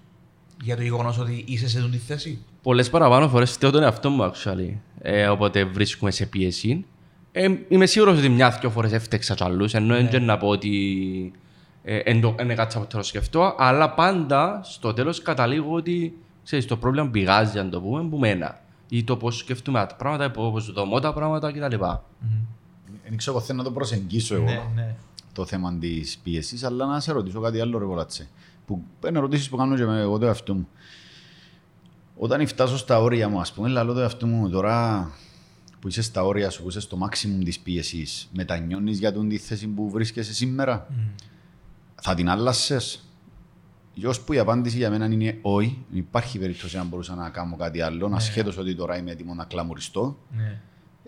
για το γεγονός ότι είσαι σε αυτή τη θέση? Πολλές παραπάνω φορές φταίω τον εαυτό μου, actually. Ε, οπότε βρίσκομαι σε πίεση. Ε, είμαι σίγουρος ότι μια-δυο φορές έφταξα κι άλλους, ενώ δεν ναι. να πω ότι δεν έκατσα ποτέ να σκεφτώ, αλλά πάντα στο τέλος καταλήγω ότι ξέρεις, το πρόβλημα πηγάζει, αν το πούμε, από μένα. Ή το πώς σκεφτούμε τα πράγματα, πώς δομώ τα πράγματα κτλ. Δεν ξέρω, θέλω να το προσεγγίσω εγώ ναι, ναι. το θέμα της πίεσης, αλλά να σε ρωτήσω κάτι άλλο, ρε Μπόλατσο. Είναι ερωτήσεις που κάνω και εγώ το εαυτό μου. Όταν φτάσω στα όρια μου, ας πούμε, λέω το εαυτό μου τώρα που είσαι στα όρια σου, που είσαι στο maximum της πίεσης, μετανιώνεις για την θέση που βρίσκεσαι σήμερα, mm. θα την άλλασες? Ώσπου η απάντηση για μένα είναι όχι. Υπάρχει περίπτωση να μπορούσα να κάνω κάτι άλλο, να σχέτως ότι τώρα είμαι έτοιμο να κλαμουριστώ. Ναι.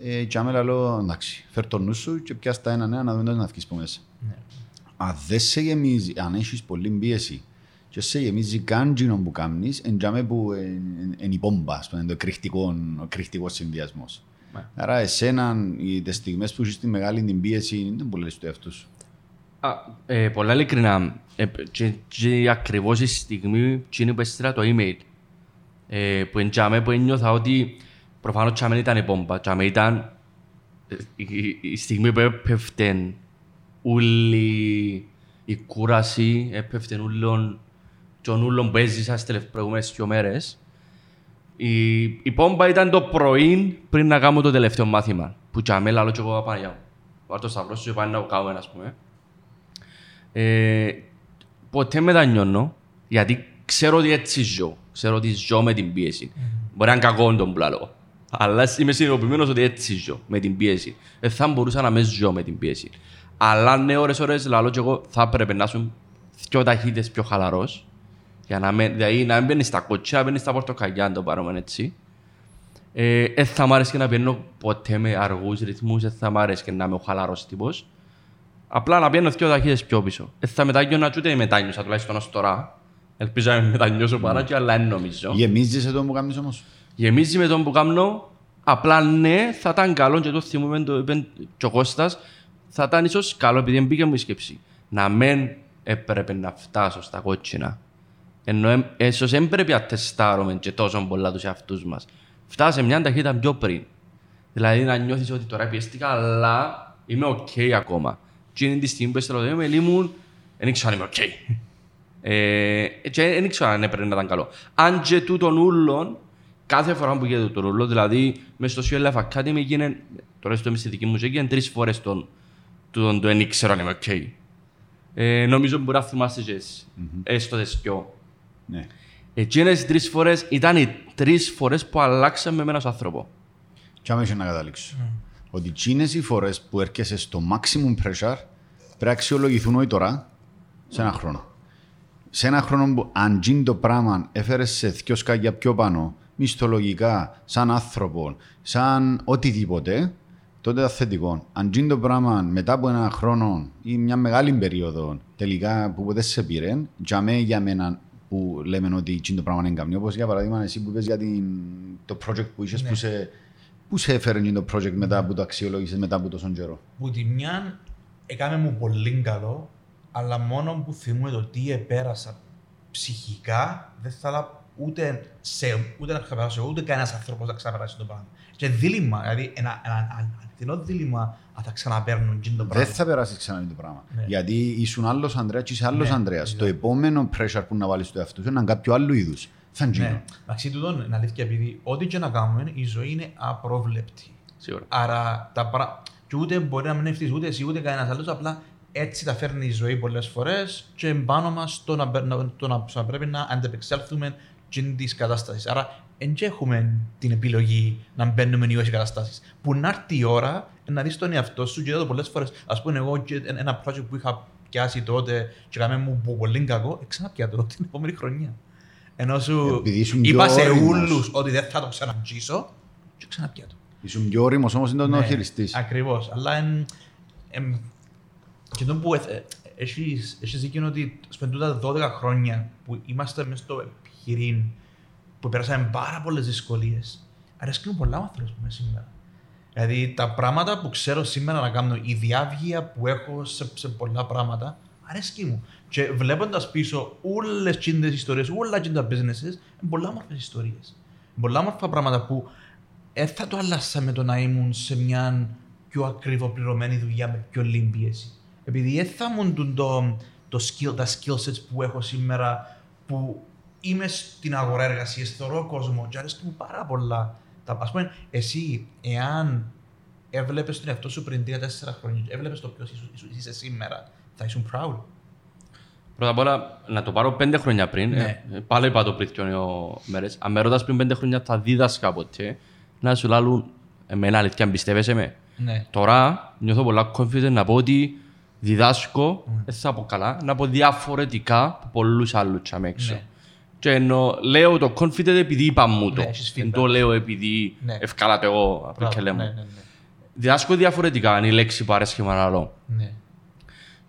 Ε, και άμα λέω εντάξει, φέρ το νου σου και πιάσ' τα ένα νέα να δούμε να βγεις από μέσα. Ναι. Αν δεν σε γεμίζει, αν έχεις πολλή πίεση και σε γεμίζει καν τζίνο που κάνεις, εντιαμε που είναι η πόμπα, είναι ο κρυκτικός συνδυασμός. Ναι. Άρα εσένα, τις στιγμές που έχεις τη μεγάλη την πίεση, δεν πολλές του εαυτού σου. Α, ε, πολλά ειλικρινά, ε, και, και ακριβώς η στιγμή που έστειλα το email ε, που εντιαμε που ένιωθα ότι προφανώς τσάμε ήταν η πόμπα, τσάμε ήταν ε, η, η στιγμή που έπεφτεν όλη η κούραση, έπεφτεν όλων που έζησα στις προηγούμενες δύο μέρες. Η, η πόμπα ήταν το πρωί πριν να κάνω το τελευταίο μάθημα που τσάμε λαλώ και εγώ πάνω. Βάρ' το σταυρό σου και πάνε να το κάνουμε, ας πούμε. Ε, ποτέ μετανιώνω, γιατί ξέρω ότι έτσι ζω. Ξέρω ότι ζω με την πίεση. Mm-hmm. Μπορεί να είναι κακό τον πλάλο, αλλά είμαι συνειδητοποιημένος ότι έτσι ζω με την πίεση. Δεν θα μπορούσα να με ζω με την πίεση. Αλλά ναι, ώρες ώρες λαλώ και εγώ θα πρέπει να σου δυο ταχύτητες πιο χαλαρός. Για να μην δηλαδή, μπαίνεις στα κότσια, να μπαίνεις στα πορτοκαλιά, να το πάρουμε έτσι. Δεν ε, θα μ' αρέσει και να πιένω ποτέ με αργούς ρυθμούς, δεν θα μ' αρέσει και να είμαι ο χαλαρός τύπος. Απλά να πιένω δύο ταχύτητες πιο πίσω. Ε, θα μετανιώνα, ούτε μετάνιωσα τουλάχιστον ως τώρα. Ελπίζω να μετανιώσω παρά και, αλλά δεν νομίζω. Γεμίζεις με τον που κάνεις όμως? Γεμίζει με τον που κάνω. Απλά ναι, θα ήταν καλό, και το θυμούμε, το είπε και ο Κώστας, θα ήταν ίσως καλό, επειδή μπήκε μου η σκέψη, να μην έπρεπε να φτάσω στα κότσινα. Ενώ ίσως δεν πρέπει να τεστάρουμε και τόσο πολλά τους εαυτούς μας. Φτάσε μια ταχύτητα πιο πριν. Δηλαδή να νιώθεις ότι τώρα πιεστήκα, αλλά είμαι ok ακόμα. Και είναι τη στιγμή που έστειλα το email ήμουν, δεν ήξερα αν είμαι ok. Και δεν ήξερα αν έπρεπε να ήταν καλό. Αν και τούτον ούλον, κάθε φορά που γίνεται το ούλον, δηλαδή μέσα στο Student Life Academy έγινε, τώρα στο εμείς στη δική μου ζωή, έγινε τρεις φορές τον δεν ήξερα αν είμαι ok. Νομίζω μπορεί να θυμάστε και εσύ, έστω δεσκιό. Εκείνες οι τρεις φορές ήταν οι τρεις φορές που αλλάξαμε με έναν άνθρωπο. Και άμα είχε να καταλήξω. Ότι εκείνες οι φορές που έρχεσαι στο maximum pressure πρέπει να αξιολογηθούν όχι τώρα, σε έναν χρόνο. Σε έναν χρόνο που αν γίνει το πράγμα έφερες σε δυο σκάκια πιο πάνω, μισθολογικά, σαν άνθρωπο, σαν οτιδήποτε, τότε ήταν θετικό. Αν γίνει το πράγμα μετά από έναν χρόνο ή μια μεγάλη περίοδο τελικά που ποτέ σε πήρε, για μένα, για μένα που λέμε ότι γίνει το πράγμα είναι καμνιό, όπως για παράδειγμα εσύ που είπες για την, το project που είσαι, ναι. που σε... Πού σε έφερε το project μετά που το αξιολόγησες μετά από τόσο καιρό? Που τη μια έκαμε μου πολύ καλό, αλλά μόνο που θυμούμαι το τι επέρασα ψυχικά, δεν θα ήθελα ούτε, ούτε να ξαπεράσω, ούτε κανένας άνθρωπος να ξαπεράσει το πράγμα. Και δίλημμα, δηλαδή ένα, ένα, ένα αντιλό δίλημμα αν θα ξαναπέρνουν το πράγμα. Δεν θα περάσεις ξανά το πράγμα. Ναι. Γιατί ήσουν άλλος Ανδρέας και είσαι άλλος ναι, Ανδρέας. Το επόμενο pressure που να βάλεις του εαυτού σου είναι κάποιο άλλο είδους. Ναι, μεταξύ τούτων, είναι αλήθεια, επειδή ό,τι και να κάνουμε, η ζωή είναι απρόβλεπτη. Σίγουρα. Άρα, τα πρα... και ούτε μπορεί να μην ευθύσεις ούτε εσύ ούτε κανένας άλλος, απλά έτσι τα φέρνει η ζωή πολλές φορές και πάνω μας το να, να, το να, να πρέπει να αντεπεξέλθουμε στις κατάστασεις. Άρα, δεν έχουμε την επιλογή να μπαίνουμε ή όχι καταστάσεις. Που να έρθει η ώρα να δεις τον εαυτό σου και εδώ πολλές φορές. Ας πούμε, εγώ ένα project που είχα πιάσει τότε και κάμε μου πολύ κακό, ξαναπιά το την επόμενη χρονιά. Ενώ σου είπα σε όλους ότι δεν θα το ξαναγγίσω και ξαναπιά το. Ήσουν πιο όριμος όμως είναι το να χειριστείς. Ακριβώς, αλλά εν, εν, και τον που έχεις δίκιο ότι σπεντούντα δώδεκα χρόνια που είμαστε μες στο επιχειρήν που περάσαμε πάρα πολλές δυσκολίες, αρέσκουν πολλά ο άνθρωπος που είμαι σήμερα. Δηλαδή τα πράγματα που ξέρω σήμερα να κάνω, η διάβγεια που έχω σε, σε πολλά πράγματα, αρέσκει μου. Και βλέποντας πίσω όλες τις ιστορίες, όλα τα businesses, είναι πολλά όμορφες ιστορίες. Πολλά όμορφα πράγματα που ε, θα το άλλασα με το να ήμουν σε μια πιο ακριβοπληρωμένη δουλειά με πιο λίγη πίεση. Επειδή ε, θα μου το, το skill, τα skill sets που έχω σήμερα, που είμαι στην αγορά εργασίας, θεωρώ κόσμο και αρέσκει μου πάρα πολλά. Ας πούμε, εσύ, εάν έβλεπες τον εαυτό σου πριν τρία τέσσερα χρόνια, έβλεπες το ποιος είσαι σήμερα, θα ήσουν proud. Πρώτα απ' όλα, να το πάρω πέντε χρόνια πριν, ναι. ε, πάλι είπα το πριν δύο μέρες, αν με ρωτάς πριν πέντε χρόνια θα δίδασκα ποτέ, να σου λάλλουν εμένα αλήθεια, αν πιστεύεσαι με. Ναι. Τώρα νιώθω πολλά confident να πω ότι διδάσκω, mm. δεν θα πω καλά, να πω διαφορετικά από πολλούς άλλους τσάμε έξω. Ναι. Και εννοώ, λέω το confident επειδή είπα μου το. Δεν το λέω επειδή ναι. ευκάλατε εγώ. Ναι, ναι, ναι. Διδάσκω διαφορετικά, αν η λέξη παρέσχημα να λέω. Ναι.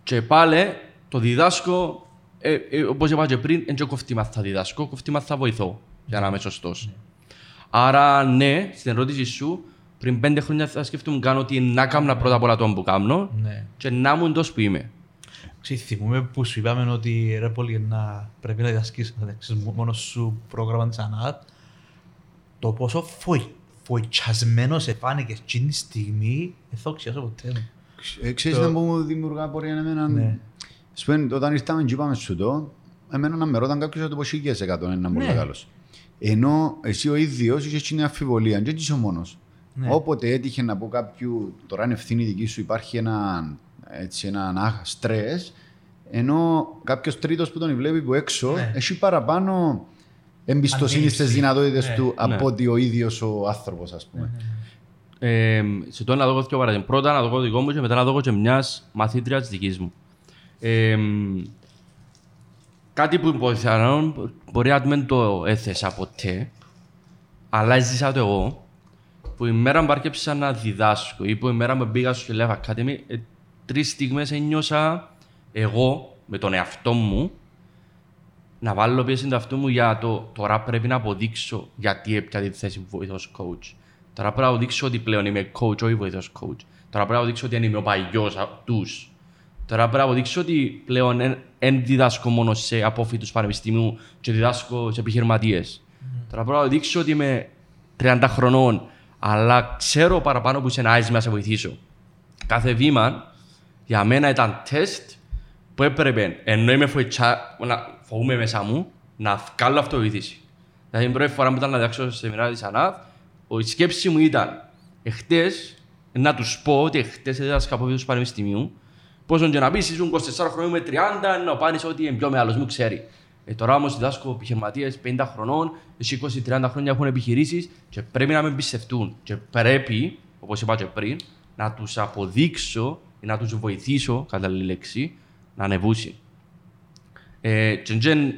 Και πάλι το διδάσκω, ε, ε, όπως είπα και πριν, δεν κοφτήμα θα διδάσκω, κοφτήμα θα βοηθώ για να είμαι σωστός. Ναι. Άρα ναι, στην ερώτηση σου, πριν πέντε χρόνια θα σκεφτούμε κάνω ότι να κάνω πρώτα απ' όλα τον που κάνω ναι. και να ήμουν τόσο που είμαι. Θυμούμε που σου είπαμε ότι ρε πολύ να πρέπει να διδασκείς μόνο σου πρόγραμμα της ΑΝΑΤ. Το πόσο φοητσιασμένος εφάνηκες εκείνη τη στιγμή, εθόξιασαι ποτέ μου. Ξέρεις να μου δημιουργά πορεία εμένα. Όταν ήρθαμε και είπαμε σου το, εμένα να με ρώταν κάποιος από το πως ήγεσαι εκατόν είναι ένα πολύ μεγάλος. Ενώ εσύ ο ίδιος είχες εκείνη αφιβολία και έτσι είσαι ο μόνος. Όποτε έτυχε να πω κάποιου, τώρα είναι ευθύνη δική σου, υπάρχει ένα. Έτσι, έναν στρες, ενώ κάποιος τρίτος που τον βλέπει που έξω ναι. έχει παραπάνω εμπιστοσύνη στις δυνατότητες ναι. του ναι. από ότι ο ίδιος ο άνθρωπος, ας πούμε. Ναι, ναι. Ε, σε το να δω δύο παράδειγμα. Πρώτα να δω το δικό μου και μετά να δω και μιας μαθήτριας δικής μου. Ε, κάτι που υποθέτω, μπορεί να μην το έθεσα ποτέ, αλλά ζήσα το εγώ, που η μέρα μου άρχισα να διδάσκω ή που η μέρα μου πήγα στο Student Life Academy. Τρεις στιγμές ένιωσα εγώ με τον εαυτό μου να βάλω πίεση στον εαυτό μου για το τώρα πρέπει να αποδείξω γιατί έπια τη θέση μου βοηθός coach. Τώρα πρέπει να αποδείξω ότι πλέον είμαι coach, όχι βοηθός coach. Τώρα πρέπει να αποδείξω ότι είμαι ο παλιός τους. Τώρα πρέπει να αποδείξω ότι πλέον δεν διδάσκω μόνο σε απόφοιτους πανεπιστημίου και διδάσκω σε επιχειρηματίες. Mm. Τώρα πρέπει να αποδείξω ότι είμαι τριάντα χρονών, αλλά ξέρω παραπάνω που είσαι να άσχημα να σε βοηθήσω. Κάθε βήμα. Για μένα ήταν τεστ που έπρεπε, ενώ είμαι φοητσά, να φοβούμαι μέσα μου, να βγάλω αυτοβοήθηση. Δηλαδή, την πρώτη φορά που ήταν να διδάξω σε σεμινάρια της ΑΝΑΔ, η σκέψη μου ήταν εχθές να τους πω ότι εχθές έδιδασκα από του πανεπιστημίου, πόσο και να πεις, ήσουν είκοσι τέσσερα χρόνια με τριάντα, να πάρεις ό,τι εμπιώ με άλλος μου ξέρει. Ε, τώρα όμως διδάσκω επιχειρηματίες πενήντα χρονών, εσύ είκοσι τριάντα χρόνια έχουν επιχειρήσεις και πρέπει να με εμπιστευτούν. Και πρέπει, όπως είπα και πριν, να τους αποδείξω. Ή να τους βοηθήσω, κατά τη λέξη, να ανεβούσει. Ε, και δεν είναι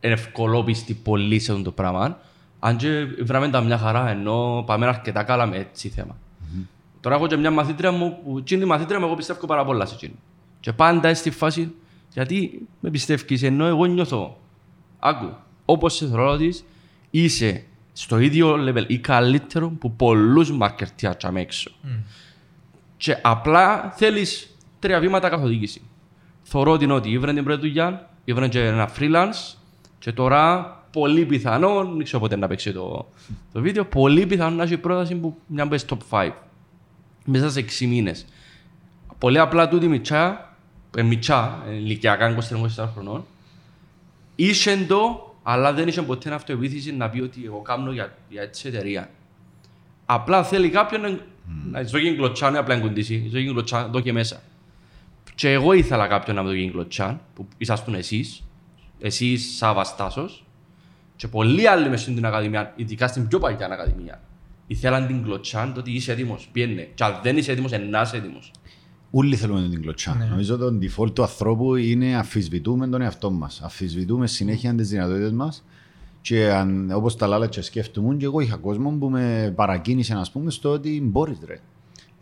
ευκολόπιστη πολύ σε αυτό το πράγμα, αν και βράμε τα μια χαρά, ενώ πάμε αρκετά καλά με έτσι θέμα. Mm-hmm. Τώρα έχω και μια μαθήτρια μου, που είναι η μαθήτρια μου, εγώ πιστεύω πάρα πολλά σε εκείνη. Και πάντα στη φάση, γιατί με πιστεύεις, ενώ εγώ νιώθω. Άκου, όπως σε θεωρώ της, είσαι στο ίδιο level ή καλύτερο που πολλούς μαρκερτιάτσα με έξω. Mm. Και απλά θέλεις τρία βήματα καθοδήγηση. Θεωρώ την ότι ήβραν την πρώτη δουλειά, ήβραν και ένα freelance και τώρα πολύ πιθανόν, δεν ξέρω ποτέ να παίξει το, το βίντεο, πολύ πιθανόν να έχει πρόταση που μια μπες top πέντε μέσα σε έξι μήνες. Πολύ απλά τούτη μητσά, ε, μητσά, ηλικιακά είκοσι τέσσερα χρονών, είσαι το, αλλά δεν είσαι ποτέ αυτοεπίθεση να πει ότι εγώ κάνω για, για την εταιρεία. Απλά θέλει κάποιον. Η ζωή είναι κλωτσά, είναι απλά εγκοντήσει. Η ζωή είναι κλωτσά, εδώ και μέσα. Και εγώ ήθελα κάποιον να με το γίνει κλωτσά, που ήσασταν εσείς, εσείς Σάββας Τάσος, και πολλοί άλλοι μες στην Ακαδημία, ειδικά στην πιο παλιά Ακαδημία, ήθελαν την κλωτσά, το ότι είσαι έτοιμος, πιένε. Και αν δεν είσαι έτοιμος, να είσαι έτοιμος. Όλοι θέλουμε την κλωτσά. Ναι. Νομίζω ότι το default του ανθρώπου είναι αμφισβητούμε τον εαυτό μας. Αμφισβητούμε συνέχεια τις δυνατότητες μας. Και αν, όπως τα λάλα και σκέφτομουν και εγώ είχα κόσμο που με παρακίνησε να πούμε στο ότι μπορείς ρε.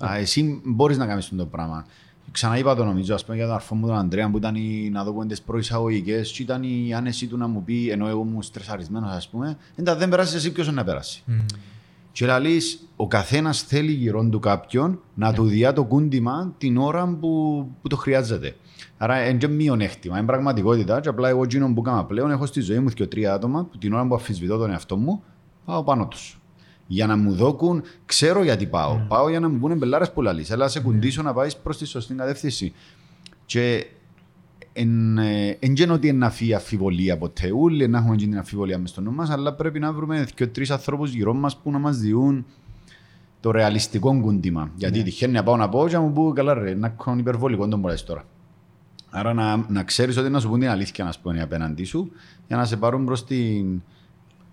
Mm. Α, εσύ μπορείς να κάνεις αυτό το πράγμα. Ξαναείπα το νομίζω, ας πούμε, για τον αρφό μου τον Αντρέα που ήταν η, να δω πόντες προεισαγωγικές και ήταν η άνεση του να μου πει, ενώ εγώ ήμουν στρεσαρισμένος, ας πούμε, εντάξει, δεν περάσεις εσύ, ποιος να περάσει. Mm. Και λαλείς, ο καθένας θέλει γύρω του κάποιον να yeah. του διά το κούντιμα την ώρα που, που το χρειάζεται. Άρα είναι και μειονέκτημα, είναι πραγματικότητα και απλά εγώ γίνον που κάμα πλέον έχω στη ζωή μου και τρία άτομα που την ώρα που αμφισβητώ τον εαυτό μου πάω πάνω τους. Για να μου δώκουν, ξέρω γιατί πάω. Mm. Πάω για να μου πούνε μπελάρες που λαλείς. Αλλά σε κουντήσω mm. να πάει προς τη σωστή κατεύθυνση. Και εν γένω ότι είναι να φύγει αφιβολία ποτέ. Όλοι να έχουμε την αφιβολία μες στο νου μας, αλλά πρέπει να βρούμε και τρεις ανθρώπους γύρω μας που να μας διούν το ρεαλιστικό κούντιμα. Γιατί mm. τυχαίνει να πάω να πω και να μου πούν καλά, ρε, να κάνω υπερβολικό τον μπορείς τώρα. Άρα να, να ξέρεις ότι να σου πούν την αλήθεια να σου πούν απέναντί σου για να σε πάρουν προς την.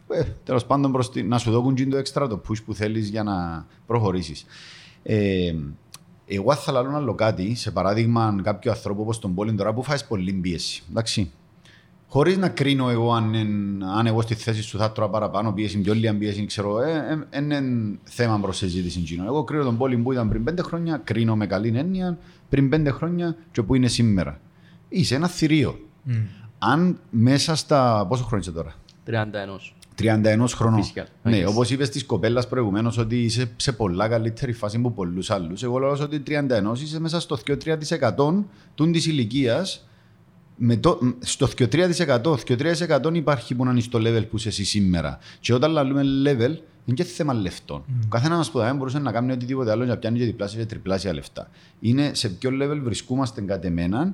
Ε, τέλος πάντων, προς τη, να σου δώσουν το έξτρα το push που θέλεις για να προχωρήσεις. Ε, εγώ θα λαλώ άλλο κάτι, σε παράδειγμα, κάποιο ανθρώπου όπως τον Πόλιν τώρα που φάεις πολύ πίεση. Εντάξει. Χωρίς να κρίνω εγώ αν, εν, αν εγώ στη θέση σου θα τρώω παραπάνω πίεση, πιο λίγα πίεση, ξέρω, είναι ε, ε, ε, ε, θέμα προς συζήτηση. Εγώ κρίνω τον Πόλιν που ήταν πριν πέντε χρόνια, κρίνω με καλή έννοια πριν πέντε χρόνια και που είναι σήμερα. Είσαι ένα θηρίο. Mm. Αν μέσα στα. Πόσο χρόνια είσαι τώρα? τριάντα ένα. τριάντα ένα χρονών. Ναι, όπως είπες της κοπέλας προηγουμένως, ότι είσαι σε πολλά καλύτερη φάση από πολλούς άλλους. Εγώ λέω ότι τριάντα ένα είσαι μέσα στο δύο με τρία τοις εκατό της ηλικίας. Στο δύο με τρία τοις εκατό υπάρχει που να είναι στο level που είσαι εσύ σήμερα. Και όταν λέμε level, είναι και θέμα λεφτών. Mm. Ο καθένας μας που θα μπορούσε να κάνει οτιδήποτε άλλο, να πιάνει και διπλάσια και τριπλάσια λεφτά. Είναι σε ποιο level βρισκόμαστε κατ' εμένα.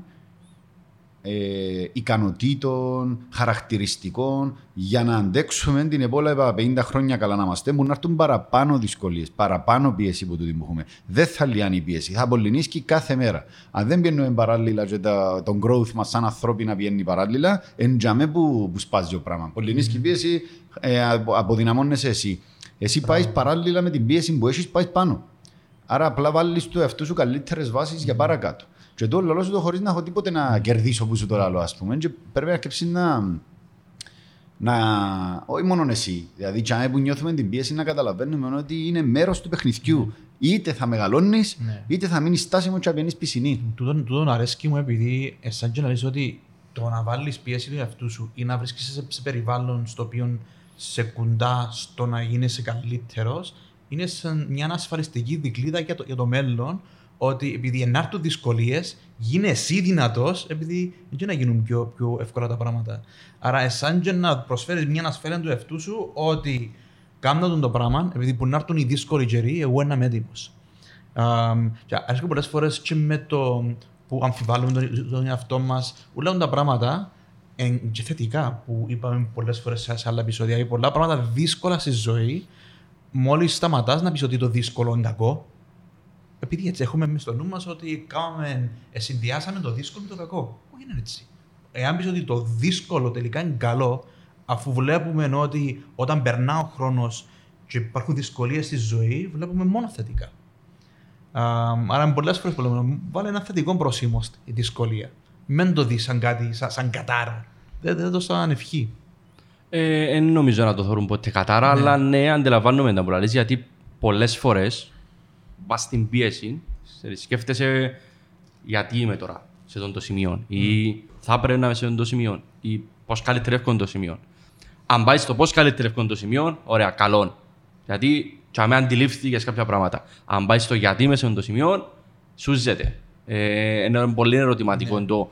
Ε, ικανοτήτων, χαρακτηριστικών για να αντέξουμε την επόλοιπα πενήντα χρόνια καλά να είμαστε, που να έρθουν παραπάνω δυσκολίες, παραπάνω πίεση που του έχουμε. Δεν θα λιάνει η πίεση, θα απολυνίσκει κάθε μέρα. Αν δεν πιένουμε παράλληλα και τα, τον growth μας σαν ανθρώποι να πιένει παράλληλα, εν τζαμέ που, που σπάζει το πράγμα. Πολυνίσκει η πίεση, ε, αποδυναμώνεσαι εσύ. Εσύ πάει παράλληλα με την πίεση που έχεις, πάει πάνω. Άρα απλά βάλεις του εαυτού σου καλύτερες βάσεις για παρακάτω. Και το λαλό σου το χωρίς να έχω τίποτε να κερδίσω που σου το λαλό, ας πούμε. Και πρέπει να αρκεψεί να, να... όχι μόνο εσύ. Δηλαδή, τσάμε που νιώθουμε την πίεση να καταλαβαίνουμε ότι είναι μέρος του παιχνιδιού. Είτε θα μεγαλώνεις, ναι. είτε θα μείνεις στάσιμο και να πιένεις πισινή. Τούτον το αρέσκει μου επειδή εσάν και να λες ότι το να βάλεις πίεση του εαυτού σου ή να βρίσκεσαι σε περιβάλλον στο οποίο σε κουντά στο να γίνεσαι καλύτερος, είναι σαν μια ανασφαλιστική δικλίδα για το, για το μέλλον. Ότι επειδή ενάρτουν δυσκολίες, γίνε εσύ δυνατός, επειδή δεν να γίνουν πιο, πιο εύκολα τα πράγματα. Άρα, εσάν και να προσφέρεις μια ανασφάλεια του εαυτού σου ότι κάνω τον το πράγμα, επειδή που να έρθουν οι δύσκολοι καιροί, εγώ είμαι έτοιμος. Αρέσκω πολλές φορές και με το που αμφιβάλλουμε τον, τον εαυτό μας, όλα τα πράγματα εν, και θετικά που είπαμε πολλές φορές σε άλλα επεισόδια, ή πολλά πράγματα δύσκολα στη ζωή, μόλις σταματάς να πεις ότι το δύσκολο είναι κακό. Επειδή έτσι έχουμε εμείς στο νου μας ότι κάναμε, συνδυάσαμε το δύσκολο με το κακό. Όχι, είναι έτσι. Εάν πεις ότι το δύσκολο τελικά είναι καλό, αφού βλέπουμε ότι όταν περνά ο χρόνος και υπάρχουν δυσκολίες στη ζωή, βλέπουμε μόνο θετικά. Άρα, πολλές φορές που λέμε, βάλε ένα θετικό προσήμο στη δυσκολία. Μην το δεις σαν κάτι, σαν, σαν κατάρα. Δεν, δεν το σαν ευχή. Δεν ε, νομίζω να το θεωρούν ποτέ κατάρα, ναι. αλλά ναι, αντιλαμβάνομαι να μπορείς, γιατί πολλές φορές. Πας στην πίεση, σκέφτεσαι γιατί είμαι τώρα σε τον το σημείο, mm. ή θα πρέπει να είμαι σε τον το σημείο, ή πώς καλυτερεύκον το σημείο. Αν πάει στο πώς καλυτερεύκον το σημείο, ωραία, καλόν. Γιατί και αμέ αντιλήφθηκες κάποια πράγματα. Αν πάει στο γιατί είμαι σε τον το σημείο, σούζεται. Ε, είναι πολύ ερωτηματικό mm. το,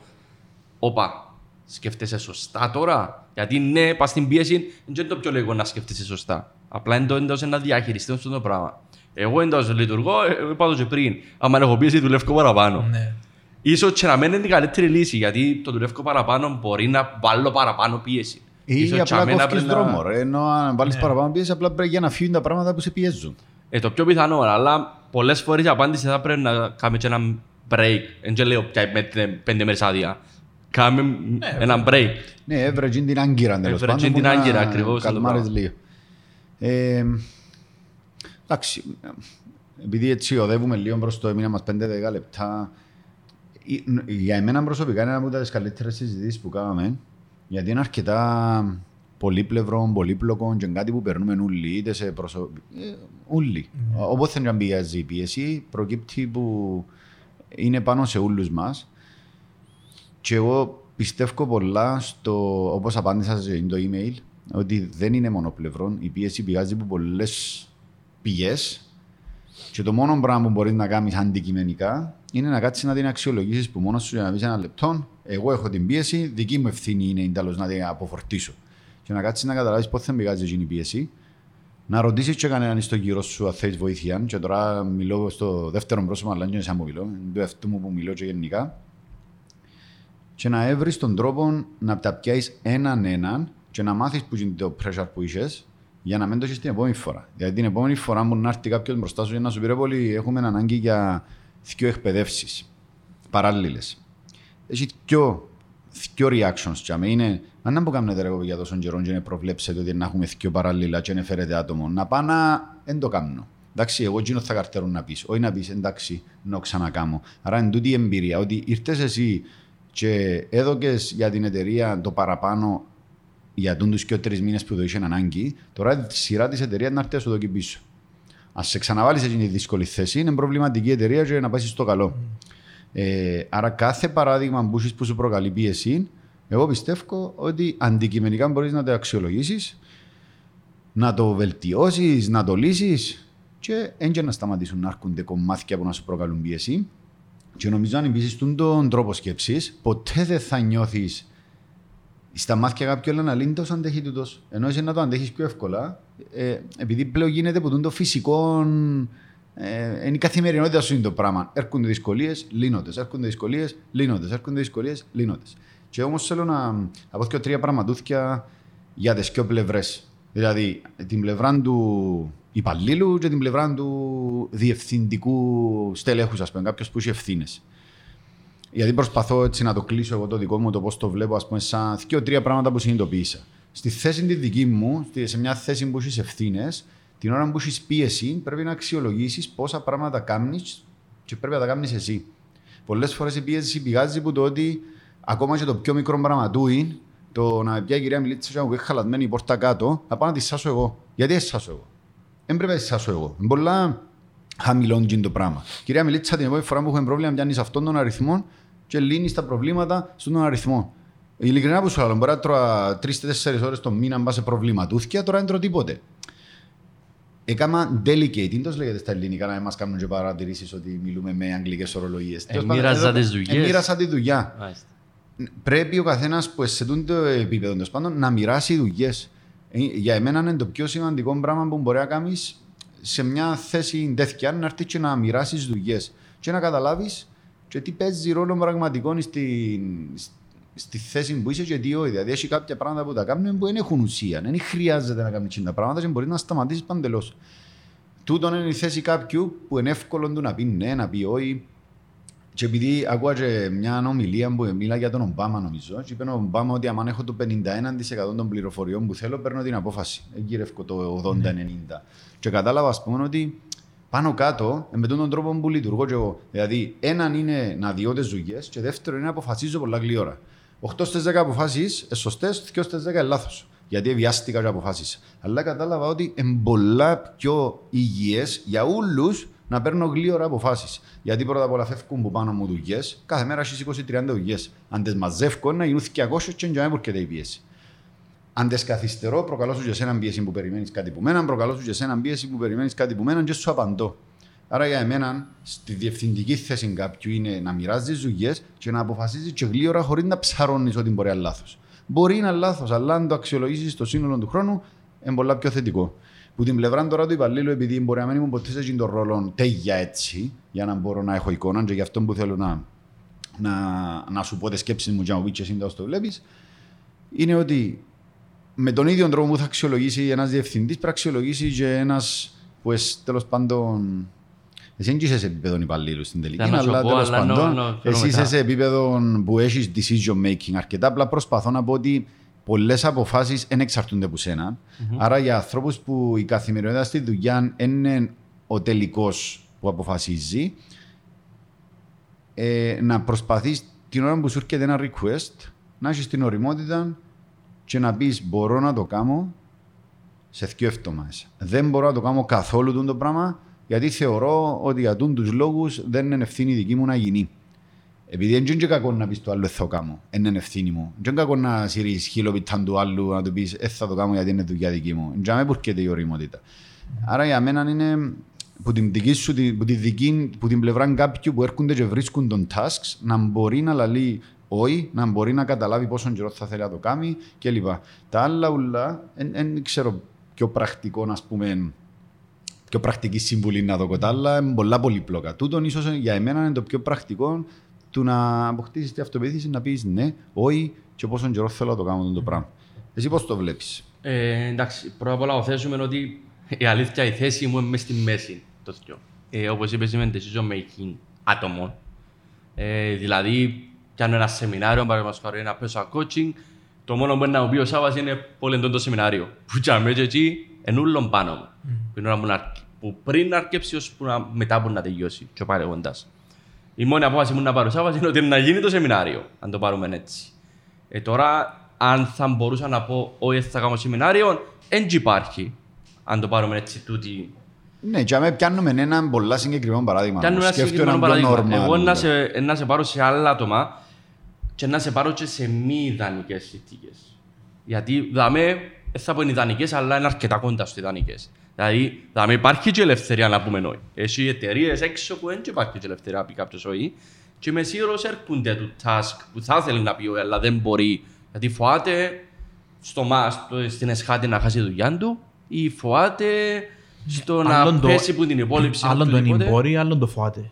όπα, σκέφτεσαι σωστά τώρα. Γιατί ναι, πας στην πίεση, δεν είναι το πιο λίγο να σκέφτεσαι σωστά. Απλά είναι το έντος να διαχειριστεί αυτό το πράγμα. Εγώ εντάξει λειτουργώ, είπα το και πριν. Αν έχω πίεση, δουλεύω παραπάνω. Ναι. Ίσως και να μην είναι η καλύτερη λύση, γιατί το δουλεύω παραπάνω μπορεί να βάλω παραπάνω πίεση. Ή απλά κόφτεις δρόμο. Να... Ενώ αν βάλεις ναι. παραπάνω πίεση, απλά πρέπει για να φύγουν τα πράγματα που σε πιέζουν. Ε, το πιο πιθανό, αλλά πολλές φορές η απάντηση θα πρέπει να κάνουμε ένα break. Δεν λέω πια πέντε μέρες άδεια. Κάνουμε ναι, ένα break. Ναι, έβρετζιν την άγκυρα. Έβρετζιν την άγκυρα ακριβώς. Καλμάρες λίγο. Εντάξει, επειδή έτσι οδεύουμε λίγο προς το μήνα μας πέντε δέκα λεπτά, για εμένα προσωπικά είναι ένα από τις καλύτερες συζητήσεις που κάναμε, γιατί είναι αρκετά πολύπλευρον, πολύπλοκον και κάτι που περνούμε όλοι, είτε σε προσωπικό. Όλοι. Mm-hmm. Όποτε να μπει η πίεση, προκύπτει που είναι πάνω σε όλους μας. Και εγώ πιστεύω πολλά στο, όπως απάντησα στο email, ότι δεν είναι μονοπλευρό. Η πίεση πηγάζει από πολλές πηγές. Και το μόνο πράγμα που μπορείς να κάνεις αντικειμενικά είναι να κάτσεις να την αξιολογήσεις που μόνος σου, για να πεις ένα λεπτό. Εγώ έχω την πίεση, δική μου ευθύνη είναι εντάλλως να την αποφορτήσω. Και να κάτσεις να καταλάβεις πώς θα πηγάζει εκείνη η πίεση. Να ρωτήσεις και κανέναν στον γύρο σου αν θέλεις βοήθεια. Και τώρα μιλώ στο δεύτερο πρόσωπο, αλλά είναι σαν που μιλώ. Είναι το εαυτό μου που μιλώ και γενικά. Και να έβρεις τον τρόπο να τα πιάσεις έναν έναν και να μάθεις που είναι το pressure που είσαι, για να μην το έχεις την επόμενη φορά. Γιατί την επόμενη φορά μου να έρθει κάποιος μπροστά σου για να σου πει: ρε πολύ, έχουμε ανάγκη για δύο εκπαιδεύσεις παράλληλες. Έχει δύο reactions. Τσάμε. Είναι, αν δεν μπορούμε να κάνουμε τρέχο για τόσον καιρό, και να προβλέψετε ότι να έχουμε δύο παράλληλα, και να φέρετε άτομο, να πάω να το κάνω. Εντάξει, εγώ γίνω θα καρτέρω να πεις. Όχι να πεις εντάξει, να ξανακάμω. Άρα είναι τούτη η εμπειρία ότι ήρθες εσύ και έδωκες για την εταιρεία το παραπάνω. Για τους και τρεις μήνες που το είχε ανάγκη, τώρα η σειρά της εταιρείας να έρθει στο δοκι πίσω. Ας σε ξαναβάλεις εκείνη τη δύσκολη θέση, είναι προβληματική εταιρεία για να πάσεις στο καλό. Mm. Ε, άρα κάθε παράδειγμα που, που σου προκαλεί πίεση, εγώ πιστεύω ότι αντικειμενικά μπορείς να το αξιολογήσεις, να το βελτιώσεις, να το λύσεις και έτσι να σταματήσουν να έρχονται κομμάτια που να σου προκαλούν πίεση. Και νομίζω αν επίσης τον τρόπο σκέψης, ποτέ δεν θα νιώθεις στα μάτια κάποιον να λύνει τόσο αντέχει τούτος. Ενώ εσύ να το αντέχεις πιο εύκολα, ε, επειδή πλέον γίνεται από το φυσικό. Ε, είναι η καθημερινότητα σου είναι το πράγμα. Έρχονται δυσκολίες, λύνονται. Έρχονται δυσκολίες, λύνονται. Έρχονται δυσκολίες, λύνονται. Και όμως θέλω να πω και τρία πραγματούθια για τις δύο πλευρές. Δηλαδή την πλευρά του υπαλλήλου και την πλευρά του διευθυντικού στελέχου, ας πούμε, κάποιο που έχει ευθύνες. Γιατί προσπαθώ έτσι να το κλείσω εγώ το δικό μου, το πώς το βλέπω, ας πούμε, σαν δύο-τρία πράγματα που συνειδητοποίησα. Στη θέση τη δική μου, σε μια θέση που έχεις ευθύνες, την ώρα που έχεις πίεση, πρέπει να αξιολογήσεις πόσα πράγματα κάνεις και πρέπει να τα κάνεις εσύ. Πολλές φορές η πίεση πηγάζει από το ότι ακόμα και το πιο μικρό πράγμα του είναι το να πια η κυρία μιλήτσα που έχει χαλασμένη η πόρτα κάτω, να πάω να τη σάσω εγώ. Γιατί τη σάσω εγώ. Δεν πρέπει να τη σάσω εγώ. Πολλά χαμηλώνει το πράγμα. Κυρία μιλήτσα, την επόμενη φορά που έχουμε πρόβλημα, πιάνει αυτόν τον αριθμό. Και λύνεις τα προβλήματα στον αριθμό. Ειλικρινά που σου λέω, μπορεί να τρώω τρεις με τέσσερις ώρες το μήνα να μπα σε προβληματούθια, τώρα δεν τρώω τίποτε. Έκανα delicate, δεν το λέγεται στα ελληνικά, να μας κάνουν και παρατηρήσεις ότι μιλούμε με αγγλικές ορολογίες. Εμμοίραζα τις δουλειές. Εμμοίραζα τη δουλειά. Πρέπει ο καθένας που σε τούτο επίπεδο τέλος πάντων να μοιράσει δουλειές. Για εμένα είναι το πιο σημαντικό πράγμα που μπορεί να κάνεις σε μια θέση τέτοια, να έρθεις και να μοιράσεις δουλειές και να καταλάβεις. Και τι παίζει ρόλο πραγματικό στη, στη θέση που είσαι και τι όχι. Δηλαδή, έχει κάποια πράγματα που τα κάνουν που δεν έχουν ουσία. Δεν χρειάζεται να κάνεις τα πράγματα και μπορεί να σταματήσεις παντελώς. Τούτον είναι η θέση κάποιου που είναι εύκολο του να πει ναι, να πει όχι. Και επειδή ακούω και μια ομιλία που μιλά για τον Ομπάμα, νομίζω, και είπε ο Ομπάμα ότι αν έχω το πενήντα ένα τοις εκατό των πληροφοριών που θέλω, παίρνω την απόφαση. Γύρευκω το ογδόντα ενενήντα τοις εκατό. Mm. Και κατάλαβα, ας πούμε, ότι. Πάνω κάτω, με τον τρόπο που λειτουργώ και εγώ. Δηλαδή, έναν είναι να διώ τις δουλειές και δεύτερο είναι να αποφασίζω πολλά γλυόρα. οκτώ στις δέκα αποφάσεις σωστές, δύο στις δέκα λάθος. Γιατί βιάστηκα και αποφάσισα. Αλλά κατάλαβα ότι είναι πολλά πιο υγιές για όλους να παίρνω γλυόρα αποφάσεις. Γιατί πρώτα απ' όλα φεύγουν από πάνω μου δουλειές. Κάθε μέρα έχεις είκοσι με τριάντα δουλειές. Αν τις μαζεύω, να γίνουν διακόσιες και να έρχεται η πίεση. Αν τες καθυστερώ, προκαλώ σου και εσέναν πίεση που περιμένεις κάτι που μέναν, προκαλώ σου και εσέναν πίεση που περιμένεις κάτι που μέναν και σου απαντώ. Άρα για εμένα, στη διευθυντική θέση κάποιου είναι να μοιράζεις δουλειές και να αποφασίζεις και γλύωρα χωρίς να ψαρώνεις ότι μπορεί να είναι λάθος. Μπορεί να είναι λάθος, αλλά αν το αξιολογήσεις στο σύνολο του χρόνου, είναι πολλά πιο θετικό. Που την πλευρά τώρα του υπαλλήλου, επειδή μπορεί να μην ήμουν ποτέ σε εκείνο τον ρόλο τέγια έτσι, για να μπορώ να έχω εικόνα και γι' αυτό που θέλω να, να, να σου πω τη σκέψη μου, για να μου πεις εσύ το βλέπεις, είναι ότι. Με τον ίδιο τρόπο που θα αξιολογήσει ένας διευθυντής, πρέπει να αξιολογήσει και ένας που τέλος πάντων. Εσύ δεν είσαι σε επίπεδο υπαλλήλου στην τελική, αλλά τέλος πάντων. Εσύ είσαι σε επίπεδο που έχεις decision making. Αρκετά απλά προσπαθώ να πω ότι πολλές αποφάσεις δεν εξαρτούνται από σένα. Mm-hmm. Άρα για ανθρώπους που η καθημερινότητα στη δουλειά είναι ο τελικός που αποφασίζει, ε, να προσπαθείς την ώρα που σου έρχεται ένα request να έχεις την ωριμότητα. Και να πεις μπορώ να το κάνω σε δύο εβδομάδες. Δεν μπορώ να το κάνω καθόλου το πράγμα. γιατί θεωρώ ότι για τους λόγους δεν είναι ευθύνη δική μου να γίνει. Επειδή δεν είναι κακό να πεις το άλλο θα το κάνω, δεν είναι ευθύνη μου. Δεν είναι κακό να σύρεις χιλοπιτάν του άλλου να του πεις θα το κάνω γιατί είναι δουλειά δική μου. Δεν με πουρκέται η ωριμότητα. Άρα για μένα είναι που την, δική σου, που την, δική, που την πλευρά κάποιου που έρχονται και βρίσκουν τον tasks να μπορεί να λαλεί όχι, να μπορεί να καταλάβει πόσο καιρό θα θέλει να το κάνει κλπ. Τα άλλα ουλά, δεν ξέρω πιο πρακτικό να πούμε, πιο πρακτική συμβουλή να δω κοτάλα, πολλά πολύπλοκα. Τούτον ίσως για εμένα είναι το πιο πρακτικό του να αποκτήσεις την αυτοπεποίθηση να πεις ναι, όχι και πόσο καιρό θέλω να το κάνω το πράγμα. Εσύ πώς το βλέπεις? Ε, εντάξει, πρώτα απ' όλα οθέσουμε ότι η αλήθεια η θέση μου είναι μες στη μέση. Ε, όπως είπες είμαι decision making άτομο. Ε, δηλαδή κάνω ένα σεμινάριο, παραδείγματος χάριν να πέσω coaching, το μόνο που μπορεί να μου πει ο Σάββας είναι πολύ εντών το σεμινάριο. Που τσάμε και εκεί, ενούλων πάνω μου. Mm. Που πριν να αρκέψει, ως που να, μετά μπορεί να τελειώσει και παρεγόντας. Η μόνη απόφαση μου να πάρω ο Σάββας είναι ότι να γίνει το σεμινάριο, αν το πάρουμε έτσι. Ε, τώρα, αν θα μπορούσα να πω όχι θα κάνω σεμινάριο, δεν υπάρχει. Αν το πάρουμε έτσι τούτη. Ναι, και αμέ πιάνουμε έναν πολλά συγκεκριμένο παράδειγμα. Πιάνουμε ένα συγκεκριμένο παράδειγμα. Εγώ να σε, να σε πάρω σε άλλα άτομα και να σε πάρω και σε μη ιδανικές συνθήκες. Γιατί δαμε, θα πω είναι ιδανικές, αλλά είναι αρκετά κοντά στις ιδανικές. Δηλαδή, δαμε υπάρχει και ελευθερία να πούμε όχι. Εσύ οι εταιρείες έξω που δεν υπάρχει και ελευθερία να πει κάποιος όχι. Και με σίγουρος έρχονται του task που θα θέλει να πει όχι, αλλά δεν μπορεί. Γιατί φοβάται στο, στην εσχάτη να χάσει τη δουλειά του ή φοβάται στο άλλον να το, πέσει που την υπόλοιψη. Άλλον τον εμπόρει, άλλον το φοβάται.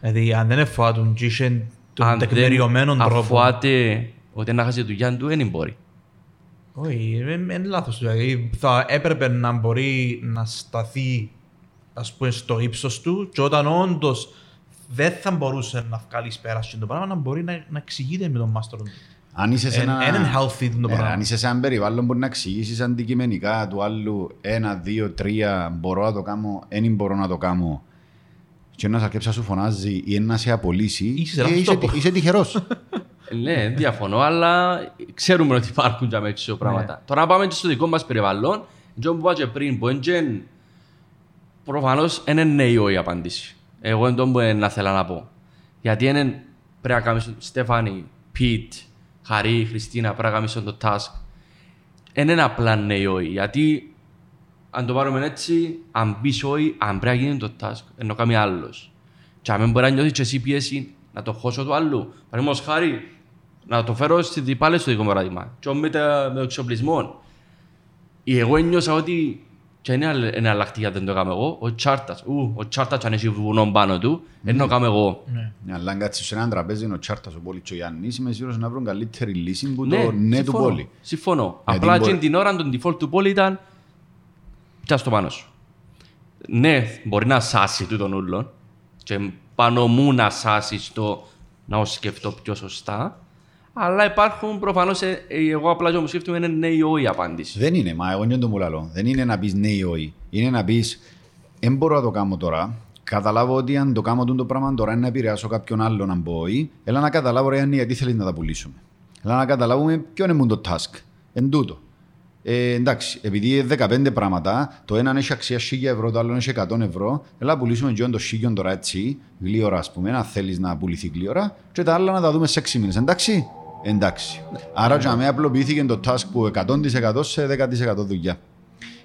Δηλαδή αν δεν φοβάτουν και είσαι τον τεκμηριωμένον τρόπο. Αν φοβάται ότι να χάσει τη δουλειά του, δεν εμπόρει. Όχι, είναι λάθος. Δηλαδή θα έπρεπε να μπορεί να σταθεί ας πούμε, στο ύψος του και όταν όντως δεν θα μπορούσε να βγάλει πέρα στο πράγμα, να μπορεί να, να εξηγείται με τον μάστορο του. Αν είσαι σε ένα, ε, ένα περιβάλλον μπορεί να εξηγήσεις αντικειμενικά του άλλου ένα, δύο, τρία, μπορώ να το κάνω, δεν μπορώ να το κάνω και ένας αρκέψει να σου φωνάζει ή να σε απολύσει, είσαι, ε, είσαι, είσαι τυχερός. Ναι, διαφωνώ, αλλά ξέρουμε ότι υπάρχουν και αμέσως πράγματα. Τώρα πάμε και στο δικό μας περιβάλλον, και όπου πάτε πριν που έγινε, προφανώς είναι νέοι όχι απαντήσει. Εγώ είναι τον που να θέλω να πω. Γιατί είναι, πρέπει να κάνεις Στέφανη, Πιτ, Χαρή, Χριστίνα, πράγμισον το task. Είναι ένα απλά ναι όχι, γιατί αν το πάρουμε έτσι, αν πεις όχι, αν πρέπει να γίνει το task, ενώ κάνει άλλος. Και αν μπορεί να νιώθεις και εσύ πιέση να το χώσω του άλλου. Παραδείγματος χάρη, να το φέρω στη, πάλι στο δικό μου παράδειγμα. Και με το εξοπλισμό. Εγώ ένιωσα ότι και είναι εναλλακτικά δεν το κάνω εγώ, ο Τσάρτας. Ου, ο Τσάρτας αν έχει βουνό πάνω του, δεν το κάνω εγώ. Ναι, αλλά αν κάτσεις σε έναν τραπέζι είναι ο Τσάρτας, ο Πόλης και ο Γιάννης, είμαι σίγουρος να βρουν καλύτερη λύση που το ναι του Πόλη. Συμφωνώ. Απλά και την ώρα τον default του Πόλη ήταν πιάσε το πάνω σου. Ναι, μπορεί να σάσει τούτον ούλον και πάνω μου να σάσει στο να σκεφτώ πιο σωστά. Αλλά υπάρχουν προφανώς, ε, ε, εγώ απλά όμως σκέφτομαι είναι ναι ή όχι απάντηση. Δεν είναι, μα εγώ νιώντον πουλαλό. Δεν είναι να πεις ναι ή όχι. Είναι να πεις, δεν μπορώ να το κάνω τώρα. Καταλάβω ότι αν το κάνω το πράγμα τώρα είναι να επηρεάσω κάποιον άλλον να μπω ή. Έλα να καταλάβω ρε Άννη γιατί θέλεις να τα πουλήσουμε. Έλα να καταλάβουμε ποιο είναι μου το task. Εν τούτο. Ε, εντάξει, επειδή δεκαπέντε πράγματα, το έναν έχει αξία χίλια ευρώ, το άλλο έχει εκατό ευρώ, έλα πουλήσουμε και το χίλιο τώρα έτσι, γλύωρα ας πούμε, να θέλεις να πουληθεί γλύωρα, και τα άλλα να τα δούμε σε έξι μήνες, εντάξει. Εντάξει. Άρα για μένα απλοποιήθηκε το task που εκατό τοις εκατό σε δέκα τοις εκατό δουλειά.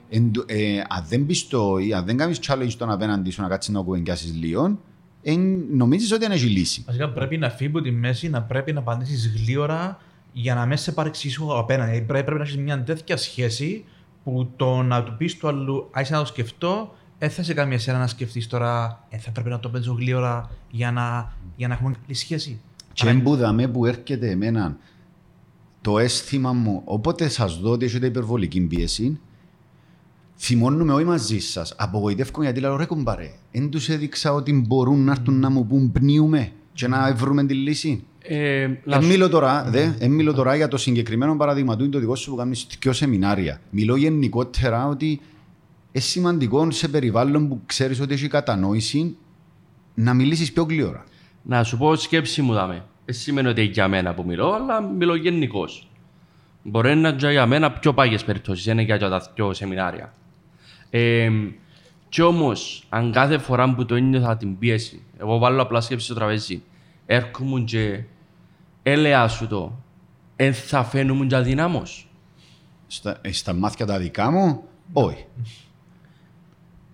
Ε, ε, αν δεν πιστόει, αν δεν κάνεις challenge τον απέναντι σου να κάτσεις να κουβεντιάσεις λίγο, ε, νομίζεις ότι δεν έχει λύση. Βασικά πρέπει να φύγει από τη μέση, να πρέπει να απαντήσεις γλύωρα για να μέσα σε παρεξηγήσει απέναντι. Πρέπει να έχεις μια τέτοια σχέση που το να του πεις του άλλου, άρχισε να το σκεφτώ, δεν θα σε κάνει εσένα να σκεφτείς τώρα, ε, θα πρέπει να το παίζω γλύωρα για να, για να έχουμε καλή σχέση. Και εμπούδαμε που έρχεται εμένα το αίσθημα μου, όποτε σας δω ότι έχετε υπερβολική πίεση, θυμώνουμε όλοι μαζί σας. Απογοητεύομαι γιατί λέω ρε κομπάρε, δεν τους έδειξα ότι μπορούν να έρθουν να μου πουν πνίουμε και να βρούμε τη λύση. Ε, μιλώ τώρα, δε, ε, μιλώ τώρα για το συγκεκριμένο παράδειγμα του είναι το δικό σου που κάνεις δύο σεμινάρια. Μιλώ γενικότερα ότι είναι σημαντικό σε περιβάλλον που ξέρεις ότι έχει κατανόηση να μιλήσεις πιο γλύωρα. Να σου πω σκέψη μου δάμε. Δεν σημαίνει ότι για μένα που μιλώ, αλλά μιλώ γενικώς. Μπορεί να είναι για μένα πιο πάγιες περιπτώσεις, είναι για τα δύο σεμινάρια. Ε, Κι όμως, αν κάθε φορά που το ένιωθα την πίεση, εγώ βάλω απλά σκέψη στο τραπέζι, έρχομουν και έλεα σου το, εν θα φαίνομουν και αδυνάμως. Στα, στα μάτια τα δικά μου, όχι.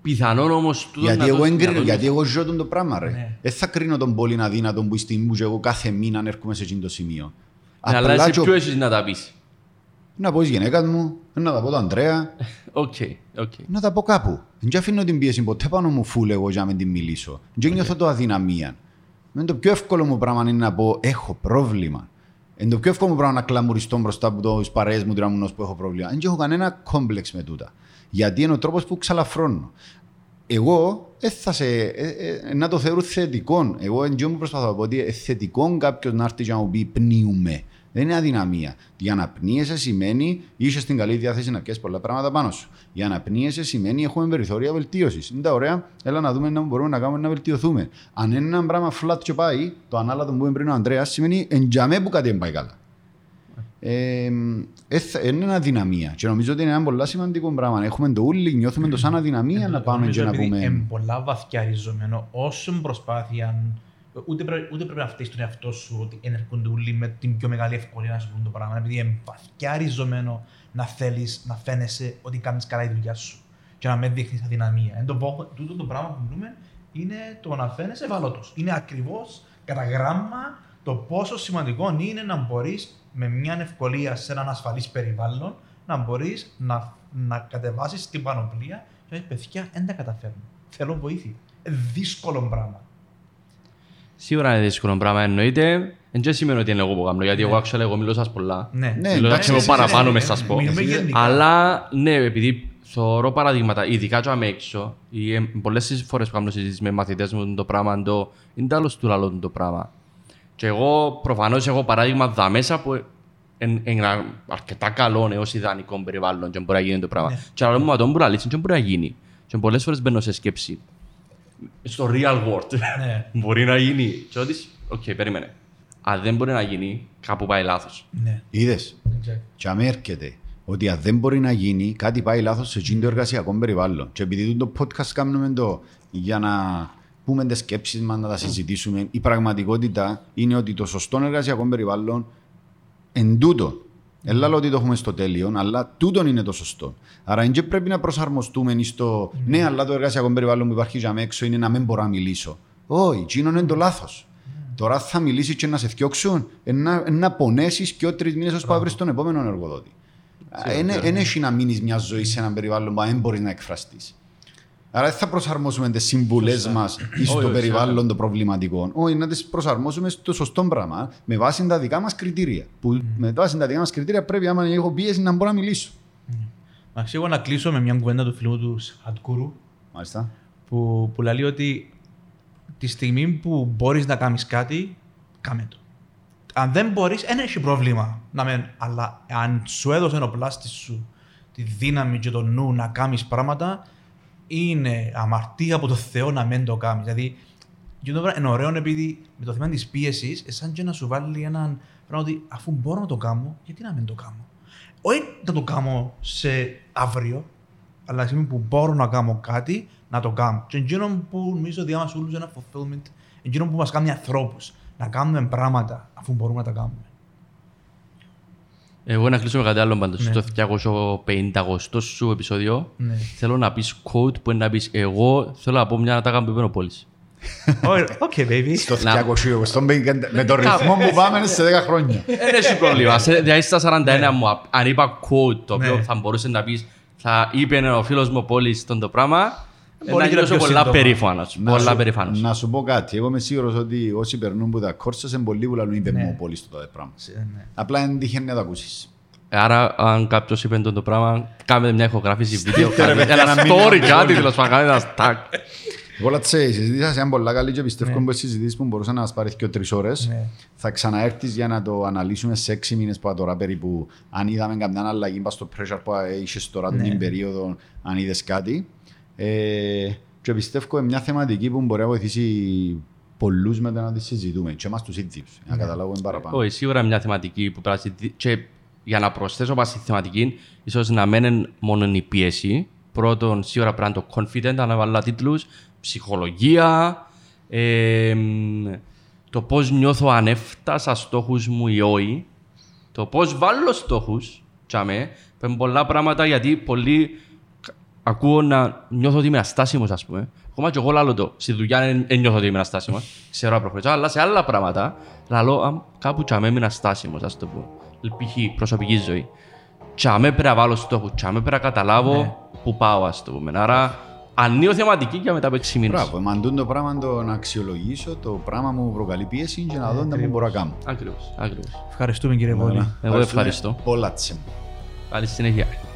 Πιθανόν όμως... Γιατί εγώ, εγκρίνω, γιατί εγώ ζω τον το πράγμα, ρε. Ναι. Ε, θα κρίνω τον πολύ αδύνατον που στην μου και εγώ κάθε μήνα έρχομαι σε εκείνο το σημείο. Ναι, αλλά εσύ ποιο έχεις να τα πεις. Να πω εις γυναίκας μου, να τα πω τον Ανδρέα. Okay, okay. Να τα πω κάπου. Δεν αφήνω την πίεση ποτέ πάνω μου φουλ εγώ για να μην την μιλήσω. Δεν okay. νιώθω το αδυναμία. Είναι το πιο εύκολο μου πράγμα είναι να πω έχω πρόβλημα. Είναι το πιο εύκολο μου πράγμα να κλαμουριστώ μπροστά από τις παρέες μου τραμμουνός που έχω πρόβλημα. Δεν έχω κανένα κόμπλεξ με τούτα. Γιατί είναι ο τρόπος που ξαλαφρώνω. Εγώ έθασε, ε, ε, να το θεωρώ θετικό. Εγώ εντός μου προσπαθώ να πω ότι θετικό κάποιος να έρθει για να μου πει πνίουμε. Δεν είναι αδυναμία. Για να πνίεσαι σημαίνει είσαι στην καλή διάθεση να πιάσεις πολλά πράγματα πάνω σου. Για να πνίεσαι σημαίνει έχουμε περιθώρια βελτίωσης. Είναι τα ωραία, έλα να δούμε να μπορούμε να κάνουμε να βελτιωθούμε. Αν είναι ένα πράγμα φλατ και πάει, το ανάλατο που είπε πριν ο Ανδρέας σημαίνει εντιαμέ που κάτι δεν πάει καλά. Ε, είναι ένα αδυναμία. Και νομίζω ότι είναι ένα πολύ σημαντικό πράγμα. Έχουμε το ούλι, νιώθουμε το σαν αδυναμία να πάμε και να πούμε. Είναι πολλά βαθιά ριζωμένο όσο προσπάθεια. Ούτε, πρέ, ούτε πρέπει να φταίει τον εαυτό σου ότι ενεργούνται όλοι με την πιο μεγάλη ευκολία να σου πούν το πράγμα. Επειδή είναι βαθιά ριζωμένο να θέλει να φαίνεσαι ότι κάνει καλά τη δουλειά σου και να μην δείχνει αδυναμία. Εν το, τούτο το πράγμα που μιλούμε είναι το να φαίνεσαι ευάλωτος. Είναι ακριβώς κατά γράμμα το πόσο σημαντικό είναι να μπορεί με μια ευκολία σε έναν ασφαλή περιβάλλον να μπορεί να, να κατεβάσει την πανοπλία και να πει: παιδιά, δεν τα καταφέρνω. Θέλω βοήθεια. Δύσκολο πράγμα. Σίγουρα είναι δύσκολο πράγμα, εννοείται. Δεν σημαίνει ότι είναι εγώ που κάνω, γιατί εγώ actually μιλώ σας πολλά. Ναι, μιλώ παραπάνω με σας πω. Αλλά ναι, επειδή θεωρώ παραδείγματα, ειδικά και αμ' έξω, πολλές φορές που κάνω συζητήσεις με μαθητές μου το πράγμα, το είναι το άλλο του λαλό το πράγμα. Και εγώ προφανώς έχω παράδειγμα δαμέσα που είναι αρκετά καλό έως ιδανικό περιβάλλον και μπορεί να γίνει το πράγμα. Και άλλο μου ατόμου που λαλήσει και μπορεί να γίνει. Και πολλές φορές μπαίνω σε σκέψη. Στο real world. Ναι. Μπορεί να γίνει. Τσότης, οκ, okay, περίμενε. Αν δεν μπορεί να γίνει, κάπου πάει λάθος. Ναι. Είδες. Okay. Και αν έρχεται ότι αν δεν μπορεί να γίνει, κάτι πάει λάθος σε εκείνο το εργασιακό περιβάλλον. Και επειδή το podcast κάνουμε εδώ για να πούμε τις σκέψεις μας, να τα συζητήσουμε, η πραγματικότητα είναι ότι το σωστό εργασιακό περιβάλλον εν τούτο. Ελά, λέω ότι το έχουμε στο τέλειο, αλλά τούτον είναι το σωστό. Άρα, δεν πρέπει να προσαρμοστούμε στο mm-hmm. ναι, αλλά το εργασιακό περιβάλλον που υπάρχει για μένα έξω είναι να μην μπορώ να μιλήσω. Όχι, τσίνο είναι το λάθος. Mm-hmm. Τώρα θα μιλήσεις και να σε θιώξουν, να, να πονέσεις και τρεις μήνες ώσπου αύριο στον επόμενο εργοδότη. Δεν έχει να μείνεις μια ζωή σε έναν περιβάλλον που δεν μπορείς να εκφραστείς. Άρα, δεν θα προσαρμόσουμε τις συμβουλές μας στο περιβάλλον των προβληματικών. Όχι, να τις προσαρμόσουμε στο σωστό πράγμα με βάση τα δικά μας κριτήρια. Που mm. με βάση τα δικά μας κριτήρια πρέπει, άμα έχω πίεση, να μπορώ να μιλήσω. Mm. Εγώ να κλείσω με μια κουβέντα του φίλου του Σαντκούρου. Μάλιστα. Που, που λέει ότι τη στιγμή που μπορείς να κάνεις κάτι, κάνε το. Αν δεν μπορείς, δεν έχει πρόβλημα. Να μεν, αλλά αν σου έδωσε ο πλάστης σου τη δύναμη και το νου να κάνεις πράγματα. Είναι αμαρτία από το Θεό να μην το κάνεις. Δηλαδή, είναι ωραίο επειδή με το θέμα της πίεσης, σαν και να σου βάλει έναν πράγμα ότι αφού μπορώ να το κάνω, γιατί να μην το κάνω. Όχι να το κάνω σε αύριο, αλλά στιγμή που μπορώ να κάνω κάτι, να το κάνω. Και εκείνο που νομίζω ότι μας ούλους ένα fulfillment, εκείνο που μας κάνει ανθρώπους, να κάνουμε πράγματα αφού μπορούμε να τα κάνουμε. Εγώ να κλείσω με κάτι άλλο πάντως. Ναι. Στο διακόσιο πενήντα σου επεισόδιο ναι. θέλω να πεις quote που είναι να πεις εγώ θέλω να πω μια να τα κάνω πεπένω πόλης. Οκ, baby. Στο διακόσια πενήντα, με τον ρυθμό που πάμε σε δέκα χρόνια. Δεν έχει πρόβλημα. Δηλαδή στα σαράντα ένα μου, αν είπα quote το οποίο θα μπορούσε να πεις θα είπε ο φίλος μου πόλης τον το πράγμα, να γίνω πολλά περήφανος. Να σου πω κάτι. Εγώ είμαι σίγουρος ότι όσοι περνούν που τα κόρσες είναι πολλοί που λαλούν είπε μου πολύ στο τότε πράγμα. Απλά δεν τυχαίνει να τα ακούσεις. Άρα, αν κάποιος είπε το πράγμα, κάνετε μια ηχογράφηση βίντεο. Ένα story κάτι, δηλαδή σπαγάνε ένα tag. Μπόλατσε, συζήτησες έναν πολλά καλή και πιστεύω πως συζητήσεις που μπορούσαν να μας πάρει και τρεις ώρες. Θα ξαναέρθεις για να το αναλύσουμε σε έξι μήνες τώρα περίπου. Αν είδαμε καμιά αλλαγή, πας στο pressure που είχες τώρα την περίοδο, αν είδες κάτι. Ε, και πιστεύω είναι μια θεματική που μπορεί να βοηθήσει πολλούς μετά να τη συζητούμε και εμάς τους ίδιους, να καταλάβουμε παραπάνω. Όχι, σίγουρα μια θεματική που πράσι, και για να προσθέσω πάση θεματική, ίσως να μένει μόνο η πίεση, πρώτον, σίγουρα πρέπει να το confident, να βάλω τίτλους, ψυχολογία, ε, το πώς νιώθω αν έφτασα στόχους μου ή όχι, το πώς βάλω στόχους, τσάμε, πέμπω πολλά πράγματα γιατί πολλοί ακούω να νιώθω ότι είμαι αστάσιμος, ας πούμε. Ακόμα και εγώ λάλλω το, στη δουλειά δεν ε, νιώθω ότι είμαι αστάσιμος, ξέρω να προχωρήσω, αλλά σε άλλα πράγματα λάλλω κάπου τσάμε είμαι αστάσιμος, ας το πω. Π.χ. προσωπική ζωή. Τσάμε πέρα βάλω στόχους, τσάμε πέρα καταλάβω ναι. που πάω, ας το πούμε. Άρα, ανοίγω θεματική για μετά από έξι μήνες. Μπράβο, εμαντούν το πράγμα το να αξιολογήσω, το πράγμα μου προκαλεί πίεση και να δω τι μπορώ να κάνω. Ακριβώς. Ευχαριστούμε κύριε Βόλη. Εγώ ευχαριστώ. Μπόλατσο. Καλή συνέχεια.